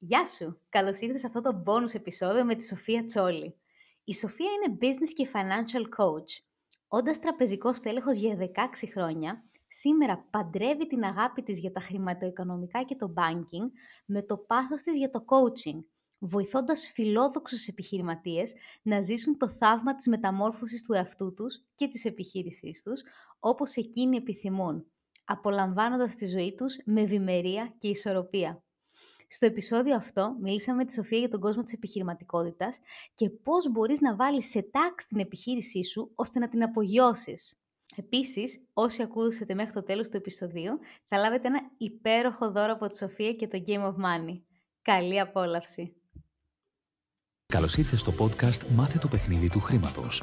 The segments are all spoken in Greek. Γεια σου! Καλώς ήρθες σε αυτό το bonus επεισόδιο με τη Σοφία Τσώλη. Η Σοφία είναι business και financial coach. Όντας τραπεζικός στέλεχος για 16 χρόνια, σήμερα παντρεύει την αγάπη της για τα χρηματοοικονομικά και το banking με το πάθος της για το coaching, βοηθώντας φιλόδοξους επιχειρηματίες να ζήσουν το θαύμα της μεταμόρφωσης του εαυτού τους και της επιχείρησής τους, όπως εκείνοι επιθυμούν, απολαμβάνοντας τη ζωή τους με ευημερία και ισορροπία. Στο επεισόδιο αυτό μιλήσαμε με τη Σοφία για τον κόσμο της επιχειρηματικότητας και πώς μπορείς να βάλεις σε τάξη την επιχείρησή σου ώστε να την απογειώσεις. Επίσης, όσοι ακούσατε μέχρι το τέλος του επεισοδίου, θα λάβετε ένα υπέροχο δώρο από τη Σοφία και το Game of Money. Καλή απόλαυση! Καλώς ήρθες στο podcast «Μάθε το παιχνίδι του χρήματος».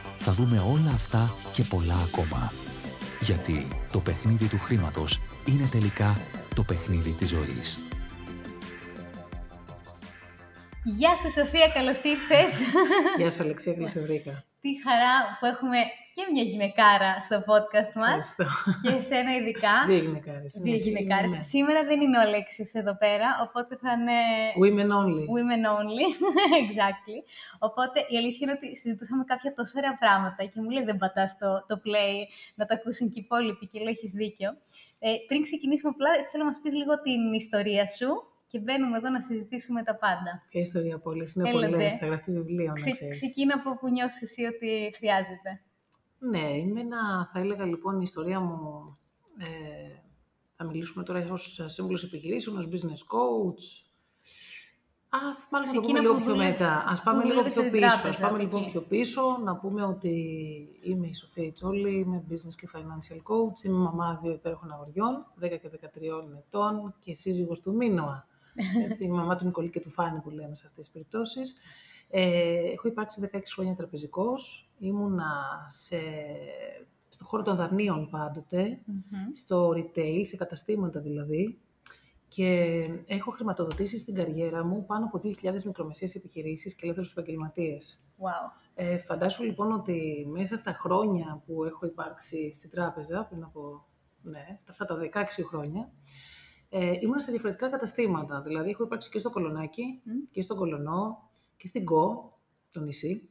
θα δούμε όλα αυτά και πολλά ακόμα. Γιατί το παιχνίδι του χρήματος είναι τελικά το παιχνίδι της ζωής. Γεια σου Σοφία, καλώς ήρθες. Γεια σου Αλεξία, καλώς σε βρήκα. Τι χαρά που έχουμε και μια γυναικάρα στο podcast μας. Και εσένα ειδικά. Δύο γυναικάρες. Ναι. Σήμερα δεν είναι ο Αλέξιος εδώ πέρα, οπότε θα είναι... Women only. Exactly. Οπότε η αλήθεια είναι ότι συζητούσαμε κάποια τόσο ωραία πράγματα και μου λέει δεν πατάς το play να το ακούσουν και οι υπόλοιποι και λέω έχεις δίκιο. Πριν ξεκινήσουμε απλά, θέλω να μας πεις λίγο την ιστορία σου. Και μπαίνουμε εδώ να συζητήσουμε τα πάντα. Ποια ιστορία από όλες. Είναι πολλές. Θα γραφτεί βιβλίο, να ξέρεις. Ξεκίνα από όπου νιώθεις εσύ ότι χρειάζεται. Ναι, εμένα θα έλεγα λοιπόν η ιστορία μου. Θα μιλήσουμε τώρα ως σύμβουλος επιχειρήσεων, ως business coach. Μάλλον θα το πούμε λίγο πιο μετά. Ας πάμε λίγο πιο πίσω. Να πούμε ότι είμαι η Σοφία Τσώλη, είμαι business και financial coach. Είμαι μαμά δύο υπέροχων αγοριών, 10 και 13 ετών και σύζυγος του Μίνωα. Έτσι, η μαμά του Νικολή και του Φάνη που λέμε σε αυτές τις περιπτώσεις. Έχω υπάρξει 16 χρόνια τραπεζικός. Ήμουνα στον χώρο των δανείων πάντοτε, στο retail, σε καταστήματα δηλαδή. Και έχω χρηματοδοτήσει στην καριέρα μου πάνω από 2.000 μικρομεσαίες επιχειρήσεις και ελεύθερους επαγγελματίες. Wow. Φαντάσου λοιπόν ότι μέσα στα χρόνια που έχω υπάρξει στην τράπεζα, πριν από αυτά τα 16 χρόνια, ήμουν σε διαφορετικά καταστήματα. Δηλαδή, έχω υπάρξει και στο Κολονάκι, και στον Κολονό, και στην Κο, το νησί.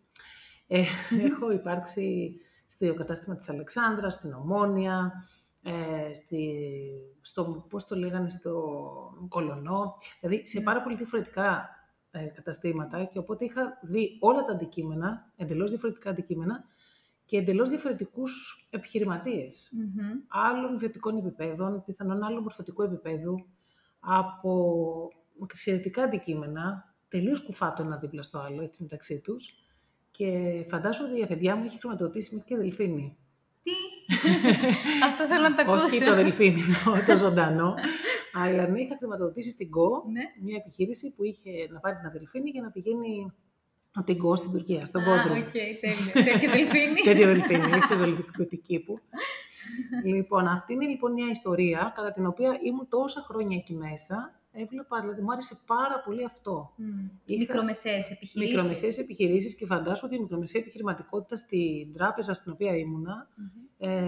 Έχω υπάρξει στο κατάστημα της Αλεξάνδρας, στην Ομόνια, στο Κολονό. Δηλαδή, σε πάρα πολύ διαφορετικά καταστήματα. Και οπότε είχα δει όλα τα αντικείμενα, εντελώς διαφορετικά αντικείμενα, και εντελώς διαφορετικούς επιχειρηματίες, άλλων βιωτικών επιπέδων, πιθανόν άλλων μορφωτικού επίπεδου, από εξαιρετικά αντικείμενα, τελείως κουφά το ένα δίπλα στο άλλο, έτσι μεταξύ τους. Και φαντάζομαι ότι η αφεντιά μου έχει χρηματοδοτήσει μέχρι και δελφίνι. Τι! Αυτό θέλω να τα ακούσω. Όχι το δελφίνι, το ζωντανό. Αλλά ναι, είχα χρηματοδοτήσει στην Κο, μια επιχείρηση που είχε να πάρει την αδελφίνη για να πηγαίνει από την Κο στην Τουρκία, στον Πόντρο. Οκ, τέλειο. Τέτοιο δελφίνι, έχει το δελφινικοτική που. Λοιπόν, αυτή είναι λοιπόν μια ιστορία κατά την οποία ήμουν τόσα χρόνια εκεί μέσα. Έβλεπα, δηλαδή μου άρεσε πάρα πολύ αυτό. Μικρομεσαίες επιχειρήσεις και φαντάζομαι ότι η μικρομεσαία επιχειρηματικότητα στην τράπεζα στην οποία ήμουνα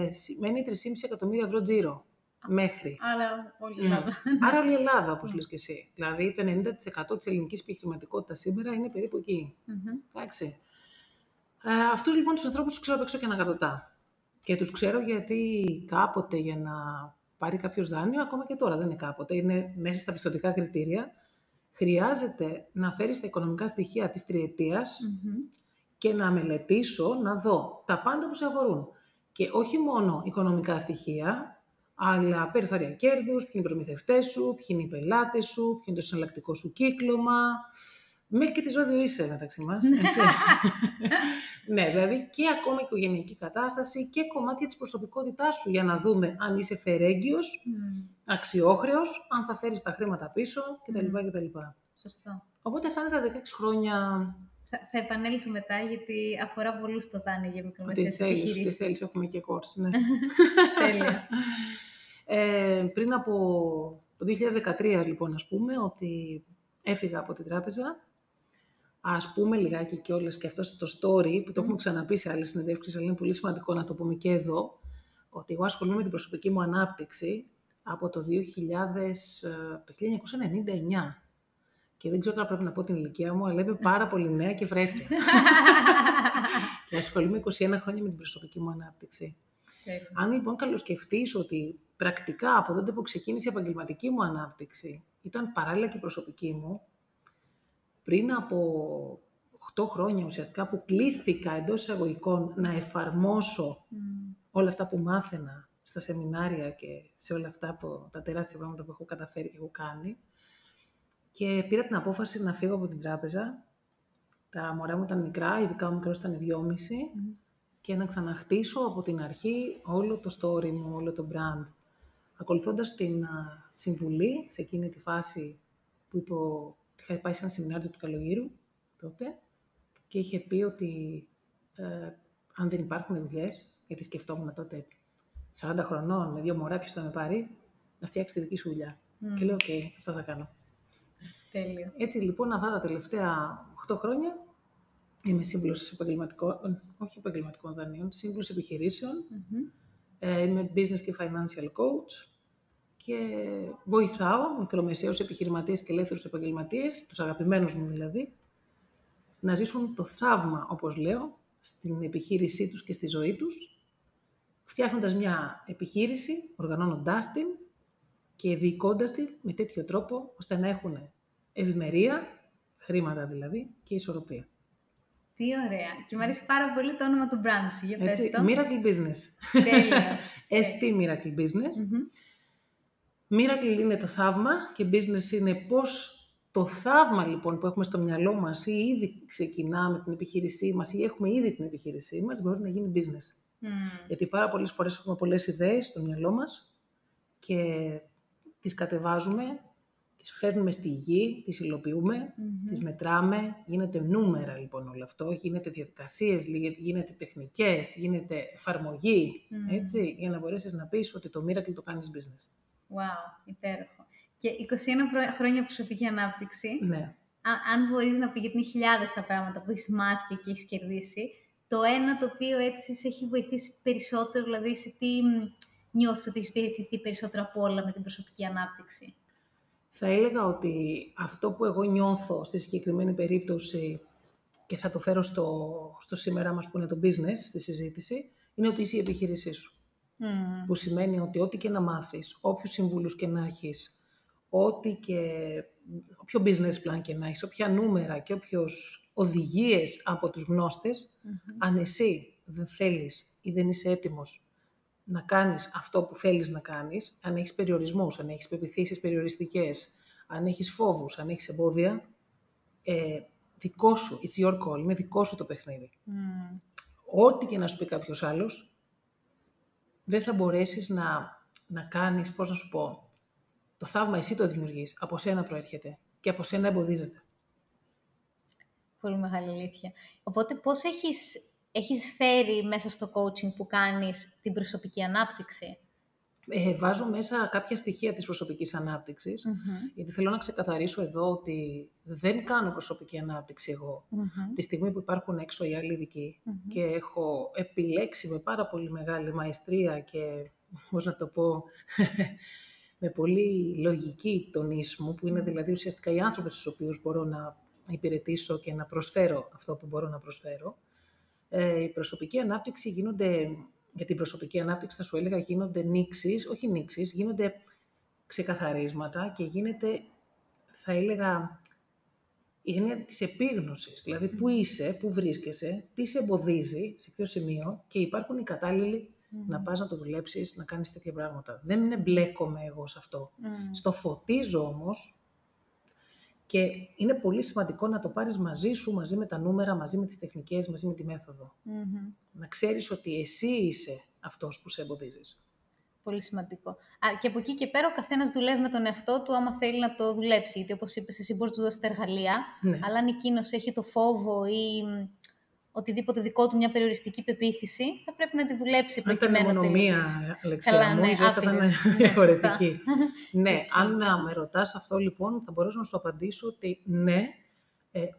σημαίνει 3,5 εκατομμύρια ευρώ τζίρο μέχρι. Άρα όλη η Ελλάδα. Άρα όλη η Ελλάδα, όπως λες και εσύ. Δηλαδή το 90% της ελληνικής επιχειρηματικότητας σήμερα είναι περίπου εκεί. Εντάξει. Αυτούς λοιπόν τους ανθρώπους τους ξέρω απ' έξω και ανακατοτά. Και τους ξέρω γιατί κάποτε για να πάρει κάποιο δάνειο, ακόμα και τώρα δεν είναι κάποτε, είναι μέσα στα πιστωτικά κριτήρια, χρειάζεται να φέρεις τα οικονομικά στοιχεία της τριετίας και να μελετήσω, να δω τα πάντα που σε αφορούν. Και όχι μόνο οικονομικά στοιχεία, αλλά περιθώρια κέρδους, ποιοι είναι οι προμηθευτές σου, ποιοι είναι οι πελάτες σου, ποιοι είναι το συναλλακτικό σου κύκλωμα, μέχρι και τη ζωή είσαι μεταξύ μας. Ναι, δηλαδή και ακόμα οικογενειακή κατάσταση και κομμάτια της προσωπικότητάς σου για να δούμε αν είσαι φερέγγιος, αξιόχρεος, αν θα φέρεις τα χρήματα πίσω κτλ. Σωστό. Οπότε αυτά είναι τα 16 χρόνια. Θα επανέλθω μετά, γιατί αφορά πολλού το δάνειο για μικρομεσαίες επιχειρήσεις. Τι θέλεις, έχουμε και κόρση, ναι. Τέλεια. Πριν από το 2013, λοιπόν, ας πούμε, ότι έφυγα από την τράπεζα, ας πούμε λιγάκι κιόλας και αυτό στο story, που το έχουμε ξαναπεί σε άλλες συνεντεύξεις, αλλά είναι πολύ σημαντικό να το πούμε και εδώ, ότι εγώ ασχολούμαι με την προσωπική μου ανάπτυξη από το 1999. Και δεν ξέρω τώρα πρέπει να πω την ηλικία μου, αλλά είμαι πάρα πολύ νέα και φρέσκια. Και ασχολούμαι 21 χρόνια με την προσωπική μου ανάπτυξη. Αν λοιπόν καλοσκεφτείς ότι πρακτικά από τότε που ξεκίνησε η επαγγελματική μου ανάπτυξη, ήταν παράλληλα και η προσωπική μου, πριν από 8 χρόνια ουσιαστικά που κλήθηκα εντός εισαγωγικών να εφαρμόσω όλα αυτά που μάθαινα στα σεμινάρια και σε όλα αυτά που, τα τεράστια πράγματα που έχω καταφέρει και έχω κάνει, και πήρα την απόφαση να φύγω από την τράπεζα. Τα μωρά μου ήταν μικρά, ειδικά ο μικρός ήταν 2,5, και να ξαναχτίσω από την αρχή όλο το story μου, όλο το brand. Ακολουθώντας την συμβουλή, σε εκείνη τη φάση που είχα πάει σε ένα σεμινάριο του Καλογύρου τότε, και είχε πει ότι αν δεν υπάρχουν δουλειές, γιατί σκεφτόμουν τότε 40 χρονών με 2 μωρά, ποιος θα με πάρει, να φτιάξει τη δική σου δουλειά. Και λέω, OK, αυτό θα κάνω. Τέλειο. Έτσι λοιπόν, αυτά τα τελευταία 8 χρόνια είμαι σύμβουλος επαγγελματικών, όχι επαγγελματικών δανείων, σύμβουλος επιχειρήσεων. Είμαι business και financial coach και βοηθάω μικρομεσαίους επιχειρηματίες και ελεύθερους επαγγελματίες, τους αγαπημένους μου δηλαδή, να ζήσουν το θαύμα, όπως λέω, στην επιχείρησή τους και στη ζωή τους, φτιάχνοντας μια επιχείρηση, οργανώνοντάς την και διοικώντας την με τέτοιο τρόπο, ώστε να έχουν ευημερία, χρήματα δηλαδή, και ισορροπία. Τι ωραία. Και μου αρέσει πάρα πολύ το όνομα του brand σου. Για πες το. Miracle Business. Τέλεια. ST Miracle Business. Miracle είναι το θαύμα και business είναι πώς το θαύμα λοιπόν που έχουμε στο μυαλό μας ή ήδη ξεκινάμε την επιχείρησή μας ή έχουμε ήδη την επιχείρησή μας μπορεί να γίνει business. Γιατί πάρα πολλές φορές έχουμε πολλές ιδέες στο μυαλό μας και τις κατεβάζουμε, τις φέρνουμε στη γη, τις υλοποιούμε, τις μετράμε. Γίνεται νούμερα λοιπόν όλο αυτό, γίνεται διαδικασίες, γίνεται τεχνικές, γίνεται εφαρμογή, έτσι, για να μπορέσεις να πεις ότι το Miracle το κάνεις business. Wow, υπέροχο. Και 21 χρόνια προσωπική ανάπτυξη. Ναι. Αν μπορείς να πει, γιατί είναι χιλιάδες τα πράγματα που έχεις μάθει και έχεις κερδίσει, το ένα το οποίο έτσι σε έχει βοηθήσει περισσότερο, δηλαδή σε τι νιώθεις ότι έχεις βοηθηθεί περισσότερο από όλα με την προσωπική ανάπτυξη? Θα έλεγα ότι αυτό που εγώ νιώθω στη συγκεκριμένη περίπτωση και θα το φέρω στο σήμερα μας που είναι το business, στη συζήτηση, είναι ότι είσαι η επιχείρησή σου. Που σημαίνει ότι ό,τι και να μάθεις, όποιους συμβούλους και να έχεις, όποιο business plan και να έχεις, όποια νούμερα και όποιες οδηγίες από τους γνώστες, αν εσύ δεν θέλεις ή δεν είσαι έτοιμος να κάνεις αυτό που θέλεις να κάνεις, αν έχεις περιορισμούς, αν έχεις πεποιθήσεις περιοριστικές, αν έχεις φόβους, αν έχεις εμπόδια, δικό σου, it's your call, είναι δικό σου το παιχνίδι. Ό,τι και να σου πει κάποιος άλλος, δεν θα μπορέσεις να κάνεις, πώς να σου πω, το θαύμα εσύ το δημιουργείς, από σένα προέρχεται και από σένα εμποδίζεται. Πολύ μεγάλη αλήθεια. Οπότε πώς έχεις φέρει μέσα στο coaching που κάνεις την προσωπική ανάπτυξη? Βάζω μέσα κάποια στοιχεία της προσωπικής ανάπτυξης, γιατί θέλω να ξεκαθαρίσω εδώ ότι δεν κάνω προσωπική ανάπτυξη εγώ. Τη στιγμή που υπάρχουν έξω οι άλλοι ειδικοί και έχω επιλέξει με πάρα πολύ μεγάλη μαεστρία και, πώς να το πω, με πολύ λογική τον ίσμο, που είναι δηλαδή ουσιαστικά οι άνθρωποι στους οποίους μπορώ να υπηρετήσω και να προσφέρω αυτό που μπορώ να προσφέρω. Η προσωπική ανάπτυξη για την προσωπική ανάπτυξη, θα σου έλεγα, γίνονται γίνονται ξεκαθαρίσματα και γίνεται, θα έλεγα, η έννοια της επίγνωσης. Δηλαδή, πού είσαι, πού βρίσκεσαι, τι σε εμποδίζει, σε ποιο σημείο, και υπάρχουν οι κατάλληλοι να πας να το δουλέψεις, να κάνεις τέτοια πράγματα. Δεν εμπλέκομαι εγώ σε αυτό. Στο φωτίζω όμως, και είναι πολύ σημαντικό να το πάρεις μαζί σου, μαζί με τα νούμερα, μαζί με τις τεχνικές, μαζί με τη μέθοδο. Να ξέρεις ότι εσύ είσαι αυτός που σε εμποδίζεις. Πολύ σημαντικό. Και από εκεί και πέρα ο καθένας δουλεύει με τον εαυτό του, άμα θέλει να το δουλέψει. Γιατί όπως είπες, εσύ μπορείς να του δώσεις τα εργαλεία, ναι. Αλλά αν εκείνος έχει το φόβο ή οτιδήποτε δικό του, μια περιοριστική πεποίθηση, θα πρέπει να τη δουλέψει προκειμένου. Αν ήταν μονομία, Αλεξία, νομίζω ότι ήταν διαφορετική. Ναι, αν με ρωτάς αυτό λοιπόν, θα μπορέσω να σου απαντήσω ότι ναι,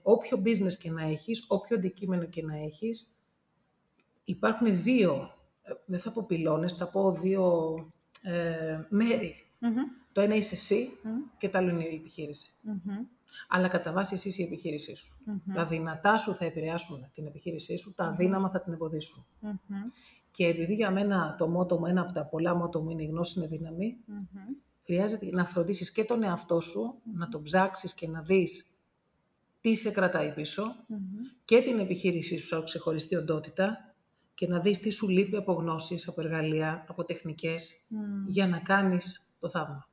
όποιο business και να έχεις, όποιο αντικείμενο και να έχεις, υπάρχουν δύο, δεν θα πω πυλώνες, θα πω δύο μέρη. Mm-hmm. Το ένα είσαι εσύ mm-hmm. και το άλλο είναι η επιχείρηση. Mm-hmm. Αλλά κατά βάση εσύ η επιχείρησή σου. Mm-hmm. Τα δυνατά σου θα επηρεάσουν την επιχείρησή σου, τα αδύναμα mm-hmm. θα την εμποδίσουν. Mm-hmm. Και επειδή για μένα το μότο μου, ένα από τα πολλά μότο μου είναι η γνώση είναι δύναμη, mm-hmm. χρειάζεται να φροντίσεις και τον εαυτό σου, mm-hmm. να τον ψάξεις και να δεις τι σε κρατάει πίσω mm-hmm. και την επιχείρησή σου σαν ξεχωριστή οντότητα και να δεις τι σου λείπει από γνώσεις, από εργαλεία, από τεχνικές, για να κάνεις το θαύμα.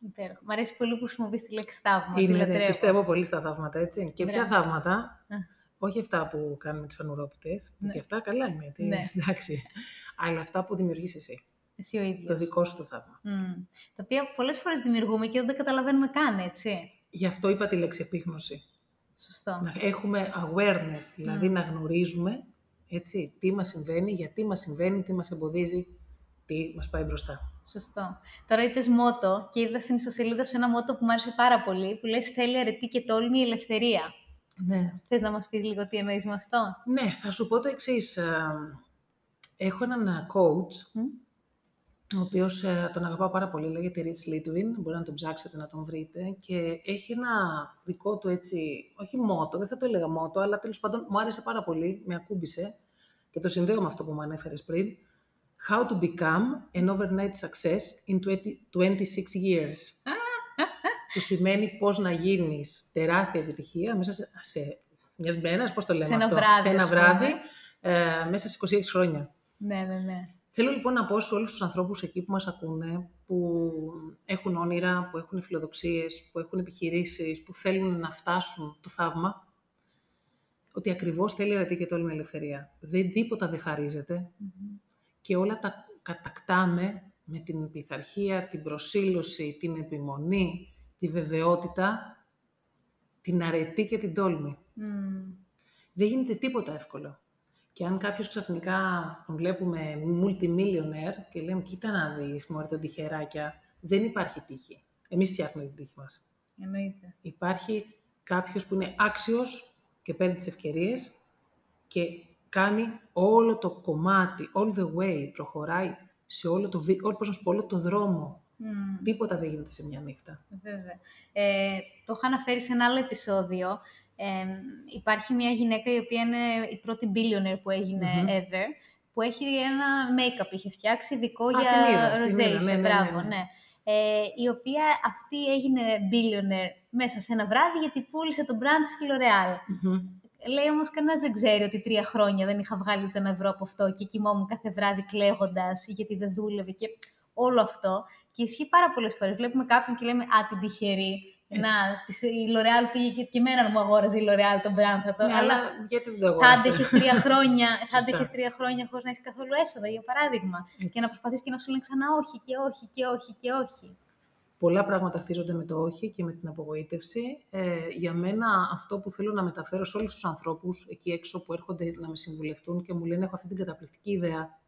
Υπέροχο. Μ' αρέσει πολύ που χρησιμοποιείς τη λέξη θαύμα. Είναι, πιστεύω πολύ στα θαύματα, έτσι. Και ποια θαύματα, όχι αυτά που κάνουμε τις φανουρόπιτες, ναι. και αυτά καλά είναι, γιατί, ναι. εντάξει, αλλά αυτά που δημιουργείς εσύ. Εσύ ο ίδιος. Το δικό σου το θαύμα. Τα οποία πολλές φορές δημιουργούμε και δεν τα καταλαβαίνουμε καν, έτσι. Γι' αυτό είπα τη λέξη επίγνωση. Σωστό. Να έχουμε awareness, δηλαδή να γνωρίζουμε έτσι, τι μας συμβαίνει, γιατί μας συμβαίνει, τι μας εμποδίζει, τι μας πάει μπροστά. Σωστό. Τώρα είπες μότο και είδα στην ιστοσελίδα σου ένα μότο που μου άρεσε πάρα πολύ, που λες θέλει αρετή και τόλμη η ελευθερία. Ναι. Θες να μας πεις λίγο τι εννοείς με αυτό? Ναι, θα σου πω το εξής. Έχω έναν coach, ο οποίος τον αγαπάω πάρα πολύ, λέγεται Rich Litvin, μπορεί να τον ψάξετε, να τον βρείτε, και έχει ένα δικό του έτσι, όχι μότο, δεν θα το έλεγα μότο, αλλά τέλος πάντων μου άρεσε πάρα πολύ, με ακούμπησε, και το συνδέω με αυτό που μου ανέφερες πριν, How to become an overnight success in 26 years. Που σημαίνει πώς να γίνεις τεράστια επιτυχία μέσα σε μιας μέρας, πώς το λέμε αυτό, σε ένα βράδυ, μέσα σε 26 χρόνια. Ναι, ναι, ναι. Θέλω λοιπόν να πω σε όλους τους ανθρώπους εκεί που μας ακούνε, που έχουν όνειρα, που έχουν φιλοδοξίες, που έχουν επιχειρήσεις, που θέλουν να φτάσουν το θαύμα, ότι ακριβώς θέλει αρετή και τόλμη ελευθερία. Δεν τίποτα δεν χαρίζεται και όλα τα κατακτάμε με την πειθαρχία, την προσήλωση, την επιμονή, τη βεβαιότητα, την αρετή και την τόλμη. Δεν γίνεται τίποτα εύκολο. Και αν κάποιος ξαφνικά τον βλέπουμε multi-millionaire και λέμε κοίτα να δεις μωρέ τον τυχεράκια, δεν υπάρχει τύχη. Εμείς φτιάχνουμε την τύχη μας. Εννοείται. Υπάρχει κάποιος που είναι άξιος και παίρνει τις ευκαιρίες και κάνει όλο το κομμάτι, all the way, προχωράει σε όλο το, όλο το δρόμο. Τίποτα δεν γίνεται σε μια νύχτα. Βέβαια. Το είχα αναφέρει σε ένα άλλο επεισόδιο. Υπάρχει μια γυναίκα η οποία είναι η πρώτη billionaire που έγινε ever, που έχει ένα make-up, είχε φτιάξει ειδικό για rosacea, η οποία αυτή έγινε billionaire μέσα σε ένα βράδυ γιατί πούλησε τον brand στη L'Oreal. Λέει όμως κανένας δεν ξέρει ότι 3 χρόνια δεν είχα βγάλει ούτε ένα ευρώ από αυτό και κοιμόμουν κάθε βράδυ κλαίγοντας γιατί δεν δούλευε και όλο αυτό. Και ισχύει πάρα πολλές φορές. Βλέπουμε κάποιον και λέμε «Α, την τυχερή». Έτσι. Να, η L'Oreal πήγε και εμένα μου αγόραζε η L'Oreal τον Μπράνθατο. Ναι, αλλά γιατί δεν το αγόρασε. Θα αντέχεις 3 χρόνια χωρίς να έχεις καθόλου έσοδα, για παράδειγμα. Έτσι. Και να προσπαθείς και να σου λένε ξανά όχι και όχι και όχι και όχι. Πολλά πράγματα χτίζονται με το όχι και με την απογοήτευση. Για μένα αυτό που θέλω να μεταφέρω σε όλους τους ανθρώπους εκεί έξω που έρχονται να με συμβουλευτούν και μου λένε έχω αυτή την καταπληκτική ιδέα.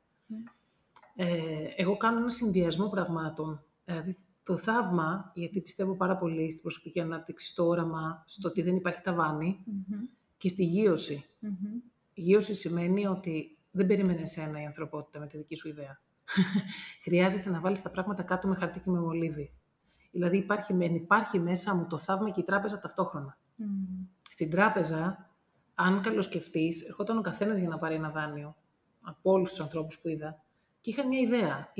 Εγώ κάνω ένα συνδυασμό πραγμάτων. Το θαύμα, γιατί πιστεύω πάρα πολύ στην προσωπική ανάπτυξη, στο όραμα, στο ότι δεν υπάρχει ταβάνι και στη γείωση. Γείωση σημαίνει ότι δεν περιμένει εσένα η ανθρωπότητα με τη δική σου ιδέα. Χρειάζεται να βάλεις τα πράγματα κάτω με χαρτί και με μολύβι. Δηλαδή υπάρχει μέσα μου το θαύμα και η τράπεζα ταυτόχρονα. Στην τράπεζα, αν καλοσκεφτείς, ερχόταν ο καθένας για να πάρει ένα δάνειο από όλους τους ανθρώπους που είδα και είχαν μια ιδέα.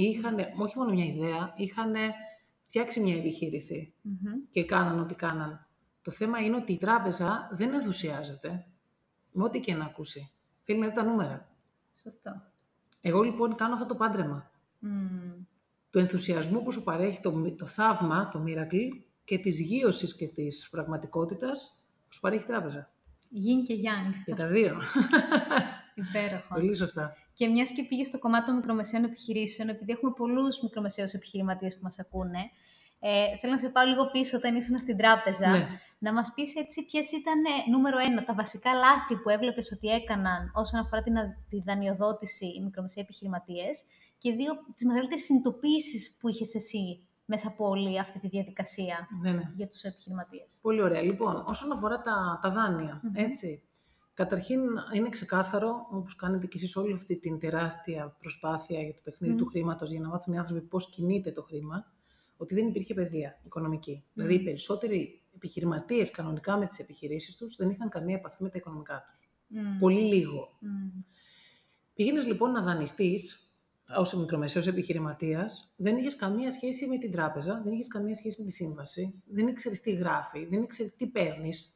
Όχι μόνο μια ιδέα, είχαν φτιάξει μια επιχείρηση και κάναν ό,τι κάναν. Το θέμα είναι ότι η τράπεζα δεν ενθουσιάζεται με ό,τι και να ακούσει. Θέλει να δει τα νούμερα. Σωστό. Εγώ λοιπόν κάνω αυτό το πάντρεμα. Του ενθουσιασμού που σου παρέχει το θαύμα, το miracle, και της γείωσης και της πραγματικότητας που σου παρέχει η τράπεζα. Yin και yang. Και τα δύο. Υπέροχο. Πολύ σωστά. Και μιας και πήγες στο κομμάτι των μικρομεσαίων επιχειρήσεων, επειδή έχουμε πολλούς μικρομεσαίους επιχειρηματίες που μας ακούνε, θέλω να σε πάω λίγο πίσω όταν ήσουν στην τράπεζα, ναι. Να μας πεις έτσι ποιες ήταν νούμερο 1 τα βασικά λάθη που έβλεπες ότι έκαναν όσον αφορά τη δανειοδότηση οι μικρομεσαίοι επιχειρηματίες και 2 τις μεγαλύτερες συνειδητοποίησεις που είχες εσύ μέσα από όλη αυτή τη διαδικασία, ναι, ναι, για τους επιχειρηματίες. Πολύ ωραία. Λοιπόν, όσον αφορά τα δάνεια, mm-hmm, έτσι. Καταρχήν, είναι ξεκάθαρο, όπως κάνετε κι εσείς όλη αυτή την τεράστια προσπάθεια για το παιχνίδι, mm, του χρήματος, για να μάθουν οι άνθρωποι πώς κινείται το χρήμα, ότι δεν υπήρχε παιδεία οικονομική. Mm. Δηλαδή, οι περισσότεροι επιχειρηματίες κανονικά με τις επιχειρήσεις τους δεν είχαν καμία επαφή με τα οικονομικά τους. Mm. Πολύ λίγο. Mm. Πήγαινες λοιπόν να δανειστείς ως μικρομεσαίος επιχειρηματίας, δεν είχες καμία σχέση με την τράπεζα, δεν είχες καμία σχέση με τη σύμβαση, δεν ήξερες τι γράφει, δεν ήξερες τι παίρνεις.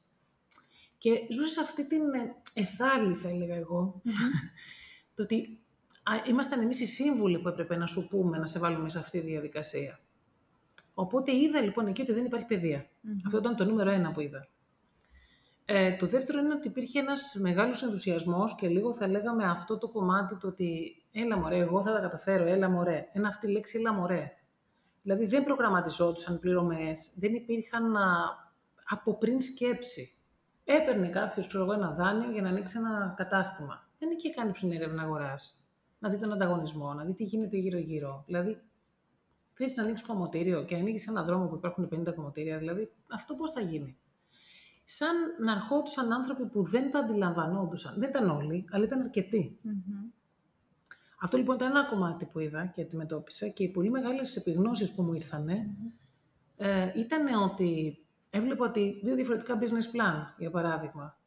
Και ζούσε αυτή την εθάρρυνση, θα έλεγα εγώ, το ότι ήμασταν εμείς οι σύμβουλοι που έπρεπε να σου πούμε, να σε βάλουμε σε αυτή τη διαδικασία. Οπότε είδα λοιπόν εκεί ότι δεν υπάρχει παιδεία. Mm-hmm. Αυτό ήταν το νούμερο 1 που είδα. Το δεύτερο είναι ότι υπήρχε ένας μεγάλος ενθουσιασμός και λίγο θα λέγαμε αυτό το κομμάτι του ότι έλα μωρέ, εγώ θα τα καταφέρω, έλα μωρέ. Ένα αυτή λέξη, έλα μωρέ. Δηλαδή δεν προγραμματιζόντουσαν πληρωμές, δεν υπήρχαν από πριν σκέψη. Έπαιρνε κάποιος, ξέρω εγώ, ένα δάνειο για να ανοίξει ένα κατάστημα. Δεν είχε κάνει πριν έρευνα αγοράς. Να δει τον ανταγωνισμό, να δει τι γίνεται γύρω-γύρω. Δηλαδή, θέλεις να ανοίξεις κομμωτήριο και ανοίγεις έναν δρόμο που υπάρχουν 50 κομμωτήρια. Δηλαδή, αυτό πώς θα γίνει. Σαν να ερχόντουσαν άνθρωποι που δεν το αντιλαμβανόντουσαν. Δεν ήταν όλοι, αλλά ήταν αρκετοί. Mm-hmm. Αυτό λοιπόν ήταν ένα κομμάτι που είδα και αντιμετώπισα και οι πολύ μεγάλες επιγνώσεις που μου ήρθανε, mm-hmm, ήταν ότι έβλεπα ότι 2 διαφορετικά business plan, για παράδειγμα.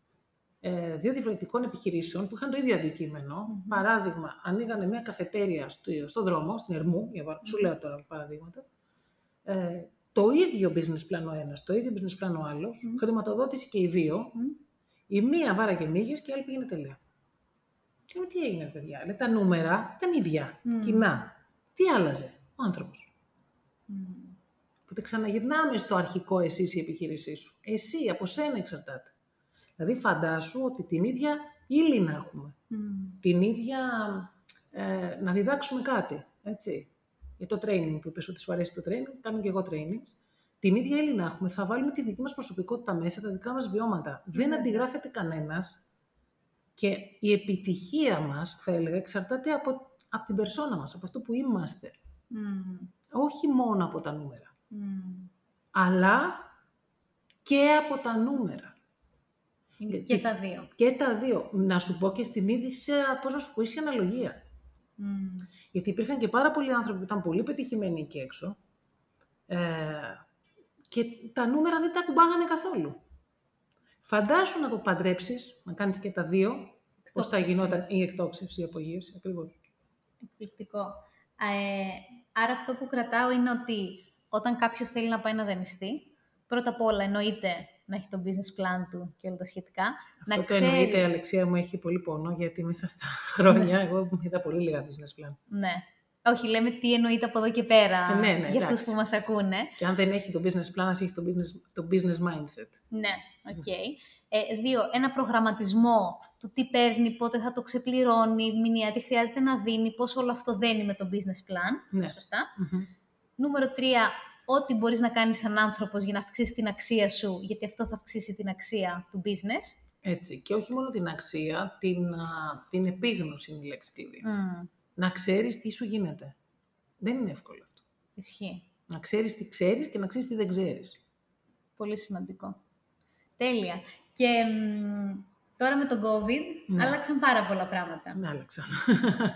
2 διαφορετικών επιχειρήσεων που είχαν το ίδιο αντικείμενο. Mm-hmm. Παράδειγμα, ανοίγανε μια καφετέρια στο δρόμο, στην Ερμού, για παράδειγμα, mm-hmm, σου λέω τώρα παραδείγματα. Το ίδιο business plan ο ένας, το ίδιο business plan ο άλλος, mm-hmm, χρηματοδότηση και οι 2. Mm-hmm. Η μία βάραγε μύγες και η άλλη πήγαινε τελεία. Και τι έγινε, παιδιά. Λέει, τα νούμερα ήταν ίδια, mm-hmm, κοινά. Τι άλλαζε ο άνθρωπος. Mm-hmm. Οπότε ξαναγυρνάμε στο αρχικό εσείς η επιχείρησή σου. Εσύ, από σένα εξαρτάται. Δηλαδή φαντάσου ότι την ίδια ύλη να έχουμε. Mm. Την ίδια να διδάξουμε κάτι, έτσι. Για το training που είπες ότι σου αρέσει το training, κάνω και εγώ trainings. Την ίδια ύλη να έχουμε. Θα βάλουμε τη δική μας προσωπικότητα μέσα, τα δικά μας βιώματα. Mm. Δεν αντιγράφεται κανένας και η επιτυχία μας, θα έλεγα, εξαρτάται από την περσόνα μας, από αυτό που είμαστε. Mm. Όχι μόνο από τα νούμερα. Mm. Αλλά και από τα νούμερα. Και τα 2. Και τα 2. Να σου πω και στην ίδια, πώς να σου πω, ίση αναλογία. Mm. Γιατί υπήρχαν και πάρα πολλοί άνθρωποι που ήταν πολύ πετυχημένοι εκεί έξω και τα νούμερα δεν τα ακουμπάγανε καθόλου. Φαντάσου να το παντρέψεις, να κάνεις και τα 2, πώς θα γινόταν η εκτόξευση, η απογείωση, ακριβώς. Εκπληκτικό. Άρα αυτό που κρατάω είναι ότι όταν κάποιος θέλει να πάει να δανειστεί, πρώτα απ' όλα εννοείται να έχει τον business plan του και όλα τα σχετικά. Αυτό το εννοείται, η Αλεξία μου έχει πολύ πόνο, γιατί μέσα στα χρόνια εγώ είδα πολύ λίγα business plan. Ναι. Όχι, λέμε τι εννοείται από εδώ και πέρα, ναι, για αυτούς που μας ακούνε. Και αν δεν έχει τον business plan, ας έχει το business mindset. Ναι, οκ. Okay. 2, ένα προγραμματισμό του τι παίρνει, πότε θα το ξεπληρώνει, μηνιαία, τι χρειάζεται να δίνει, πώς όλο αυτό δένει με τον business plan. Ναι. Σωστά. Mm-hmm. Νούμερο 3, ό,τι μπορείς να κάνεις σαν άνθρωπος για να αυξήσεις την αξία σου, γιατί αυτό θα αυξήσει την αξία του business. Έτσι, και όχι μόνο την αξία, την επίγνωση είναι η λέξη κλειδί. Mm. Να ξέρεις τι σου γίνεται. Δεν είναι εύκολο αυτό. Ισχύει. Να ξέρεις τι ξέρεις και να ξέρεις τι δεν ξέρεις. Πολύ σημαντικό. Τέλεια. Και τώρα με τον COVID, ναι, άλλαξαν πάρα πολλά πράγματα. Ναι, άλλαξαν.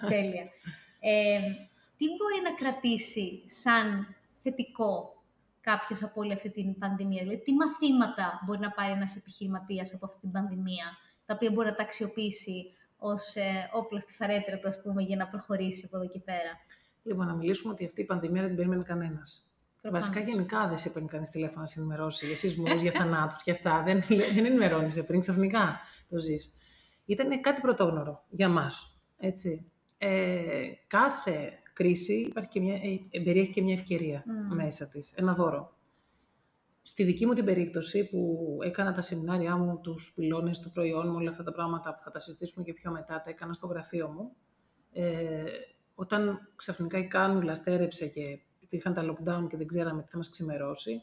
Τέλεια. Τι μπορεί να κρατήσει σαν θετικό κάποιος από όλη αυτή την πανδημία? Δηλαδή, τι μαθήματα μπορεί να πάρει ένας επιχειρηματίας από αυτή την πανδημία, τα οποία μπορεί να τα αξιοποιήσει ως όπλα στη φαρέτρα του, ας πούμε, για να προχωρήσει από εδώ και πέρα? Λοιπόν, να μιλήσουμε ότι αυτή η πανδημία δεν την περίμενε κανένας. Βασικά, γενικά δεν σε παίρνει κανείς τηλέφωνο να σε ενημερώσει για σεισμούς, για θανάτους και αυτά. Δεν ενημερώνεσαι πριν, ξαφνικά το ζεις. Ήταν κάτι πρωτόγνωρο για μας. Έτσι. Κάθε κρίση, υπάρχει και μια ευκαιρία μέσα της, ένα δώρο. Στη δική μου την περίπτωση που έκανα τα σεμινάρια μου, τους πυλώνες του προϊόν μου, όλα αυτά τα πράγματα που θα τα συζητήσουμε και πιο μετά, τα έκανα στο γραφείο μου. Όταν ξαφνικά η κάνουλα στέρεψε και υπήρχαν τα lockdown και δεν ξέραμε τι θα μας ξημερώσει,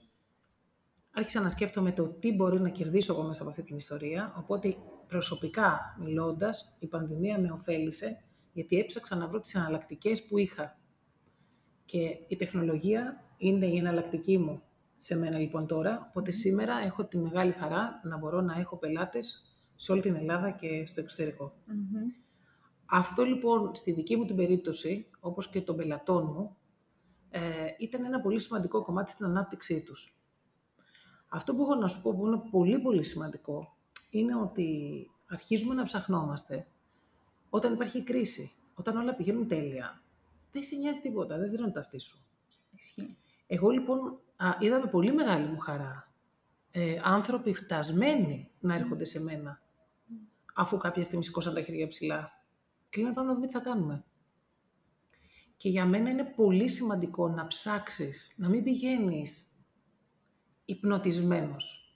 άρχισα να σκέφτομαι το τι μπορεί να κερδίσω εγώ μέσα από αυτή την ιστορία. Οπότε προσωπικά μιλώντας, η πανδημία με ωφέλησε, γιατί έψαξα να βρω τις εναλλακτικές που είχα. Και η τεχνολογία είναι η εναλλακτική μου σε μένα λοιπόν τώρα. Οπότε σήμερα έχω τη μεγάλη χαρά να μπορώ να έχω πελάτες σε όλη την Ελλάδα και στο εξωτερικό. Mm-hmm. Αυτό λοιπόν στη δική μου την περίπτωση, όπως και των πελατών μου, ήταν ένα πολύ σημαντικό κομμάτι στην ανάπτυξή τους. Αυτό που έχω να σου πω που είναι πολύ πολύ σημαντικό, είναι ότι αρχίζουμε να ψαχνόμαστε όταν υπάρχει κρίση, όταν όλα πηγαίνουν τέλεια. Δεν σε νοιάζει τίποτα, δεν δίνουν ταυτί σου. Εγώ λοιπόν είδα με πολύ μεγάλη μου χαρά άνθρωποι φτασμένοι να έρχονται σε μένα, αφού κάποια στιγμή σηκώσαν τα χέρια ψηλά. Και λέμε πάμε να δούμε τι θα κάνουμε. Και για μένα είναι πολύ σημαντικό να ψάξεις, να μην πηγαίνεις υπνοτισμένος.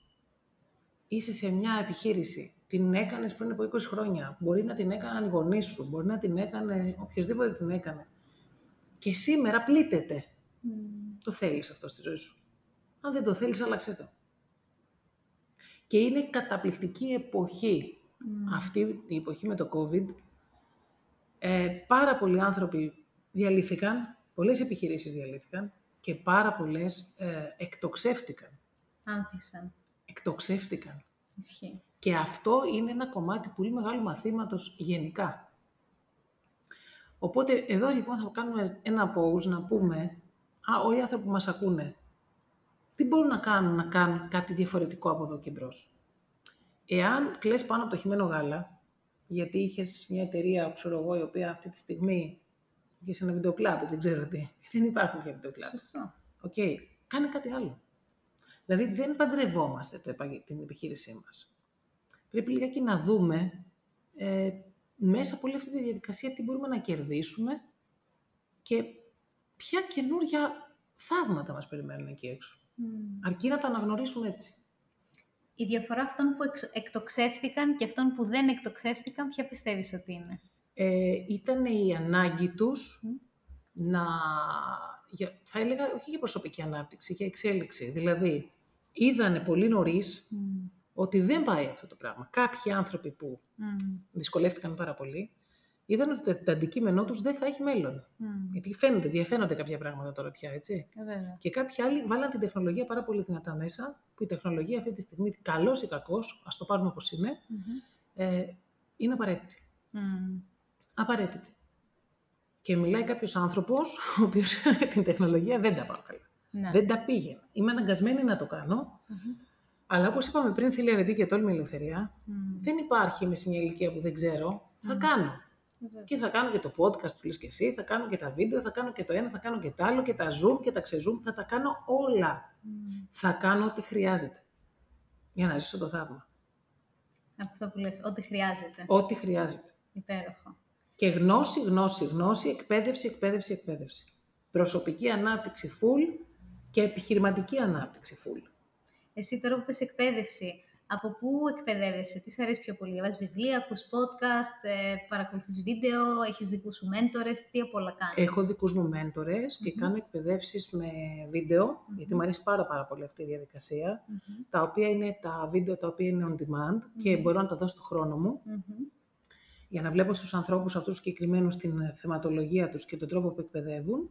Είσαι σε μια επιχείρηση, την έκανες πριν από 20 χρόνια, μπορεί να την έκαναν οι γονείς σου, μπορεί να την έκανε οποιοδήποτε την έκανε. Και σήμερα πλήττεται. Το θέλεις αυτό στη ζωή σου. Αν δεν το θέλεις, άλλαξέ το. Και είναι καταπληκτική εποχή. Αυτή η εποχή με το COVID, πάρα πολλοί άνθρωποι διαλύθηκαν, πολλές επιχειρήσεις διαλύθηκαν και πάρα πολλές εκτοξεύτηκαν. Άνθησαν. Εκτοξεύτηκαν. Ισχύει. Και αυτό είναι ένα κομμάτι πολύ μεγάλου μαθήματος γενικά. Οπότε εδώ λοιπόν θα κάνουμε ένα pause να πούμε, όλοι οι άνθρωποι που μας ακούνε, τι μπορούν να κάνουν κάτι διαφορετικό από εδώ και μπρος. Εάν κλαις πάνω από το χυμένο γάλα, γιατί είχες μια εταιρεία, ξέρω εγώ, η οποία αυτή τη στιγμή είχε σε ένα βιντεοκλάδι, δεν ξέρω τι. Δεν υπάρχουν πια βιντεοκλάδι. Σωστό. Οκ. Κάνε κάτι άλλο. Δηλαδή δεν παντρευόμαστε την επιχείρησή μας. Πρέπει λιγάκι να δούμε μέσα από όλη αυτή τη διαδικασία τι μπορούμε να κερδίσουμε και ποια καινούργια θαύματα μας περιμένουν εκεί έξω. Αρκεί να τα αναγνωρίσουμε έτσι. Η διαφορά αυτών που εκτοξεύτηκαν και αυτών που δεν εκτοξεύτηκαν, ποια πιστεύεις ότι είναι? Ήταν η ανάγκη τους να... θα έλεγα όχι για προσωπική ανάπτυξη, για εξέλιξη. Δηλαδή, είδανε πολύ νωρίς ότι δεν πάει αυτό το πράγμα. Κάποιοι άνθρωποι που δυσκολεύτηκαν πάρα πολύ, είδαν ότι το αντικείμενό τους δεν θα έχει μέλλον. Γιατί διαφαίνονται κάποια πράγματα τώρα πια, έτσι. Βέβαια. Και κάποιοι άλλοι βάλαν την τεχνολογία πάρα πολύ δυνατά μέσα, που η τεχνολογία αυτή τη στιγμή, καλός ή κακός, ας το πάρουμε όπως είναι, είναι απαραίτητη. Απαραίτητη. Και μιλάει κάποιος άνθρωπος, ο οποίος την τεχνολογία δεν τα πάω καλά. Ναι. Δεν τα πήγε. Είμαι αναγκασμένη να το κάνω. Αλλά όπως είπαμε πριν, φίλοι αρετοί και τόλμη ελευθερία, δεν υπάρχει, είμαι σε μια ηλικία που δεν ξέρω, θα κάνω. Και θα κάνω και το podcast που λες και εσύ, θα κάνω και τα βίντεο, θα κάνω και το ένα, θα κάνω και το άλλο, και τα zoom και τα ξεζοom, θα τα κάνω όλα. Θα κάνω ό,τι χρειάζεται για να ζήσω το θαύμα. Αυτό που λες, ό,τι χρειάζεται. Ό,τι χρειάζεται. Υπέροχο. Και γνώση, γνώση, γνώση, εκπαίδευση, εκπαίδευση, εκπαίδευση. Προσωπική ανάπτυξη full και επιχειρηματική ανάπτυξη full. Εσύ τώρα που πες εκπαίδευση, από πού εκπαιδεύεσαι, τι σ' αρέσει πιο πολύ? Βάζεις βιβλία, ακούς podcast, παρακολουθείς βίντεο, έχεις δικούς σου μέντορες, τι απ' όλα κάνεις? Έχω δικούς μου μέντορες και κάνω εκπαιδεύσεις με βίντεο, γιατί μου αρέσει πάρα πολύ αυτή η διαδικασία, τα οποία είναι τα βίντεο τα οποία είναι on demand και μπορώ να τα δώσω στον χρόνο μου, για να βλέπω στους ανθρώπους αυτούς συγκεκριμένους την θεματολογία τους και τον τρόπο που εκπαιδεύουν.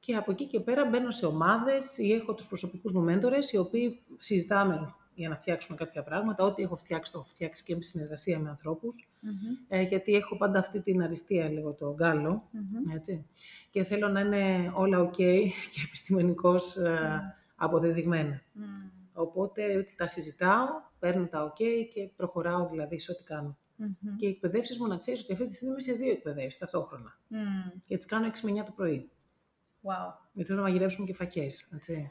Και από εκεί και πέρα μπαίνω σε ομάδες ή έχω τους προσωπικούς μου μέντορες, οι οποίοι συζητάμε για να φτιάξουμε κάποια πράγματα. Ό,τι έχω φτιάξει, το έχω φτιάξει και με συνεργασία με ανθρώπους. Γιατί έχω πάντα αυτή την αριστεία, λίγο το γκάλο. Έτσι. Και θέλω να είναι όλα οκ και επιστημονικώς αποδεδειγμένα. Οπότε τα συζητάω, παίρνω τα οκ και προχωράω δηλαδή σε ό,τι κάνω. Και οι εκπαιδεύσεις μου, να ξέρεις ότι αυτή τη στιγμή είμαι σε δύο εκπαιδεύσεις ταυτόχρονα. Και τις κάνω 6 με 9 το πρωί. Wow. Γιατί να μαγειρέψουμε και φακές, έτσι.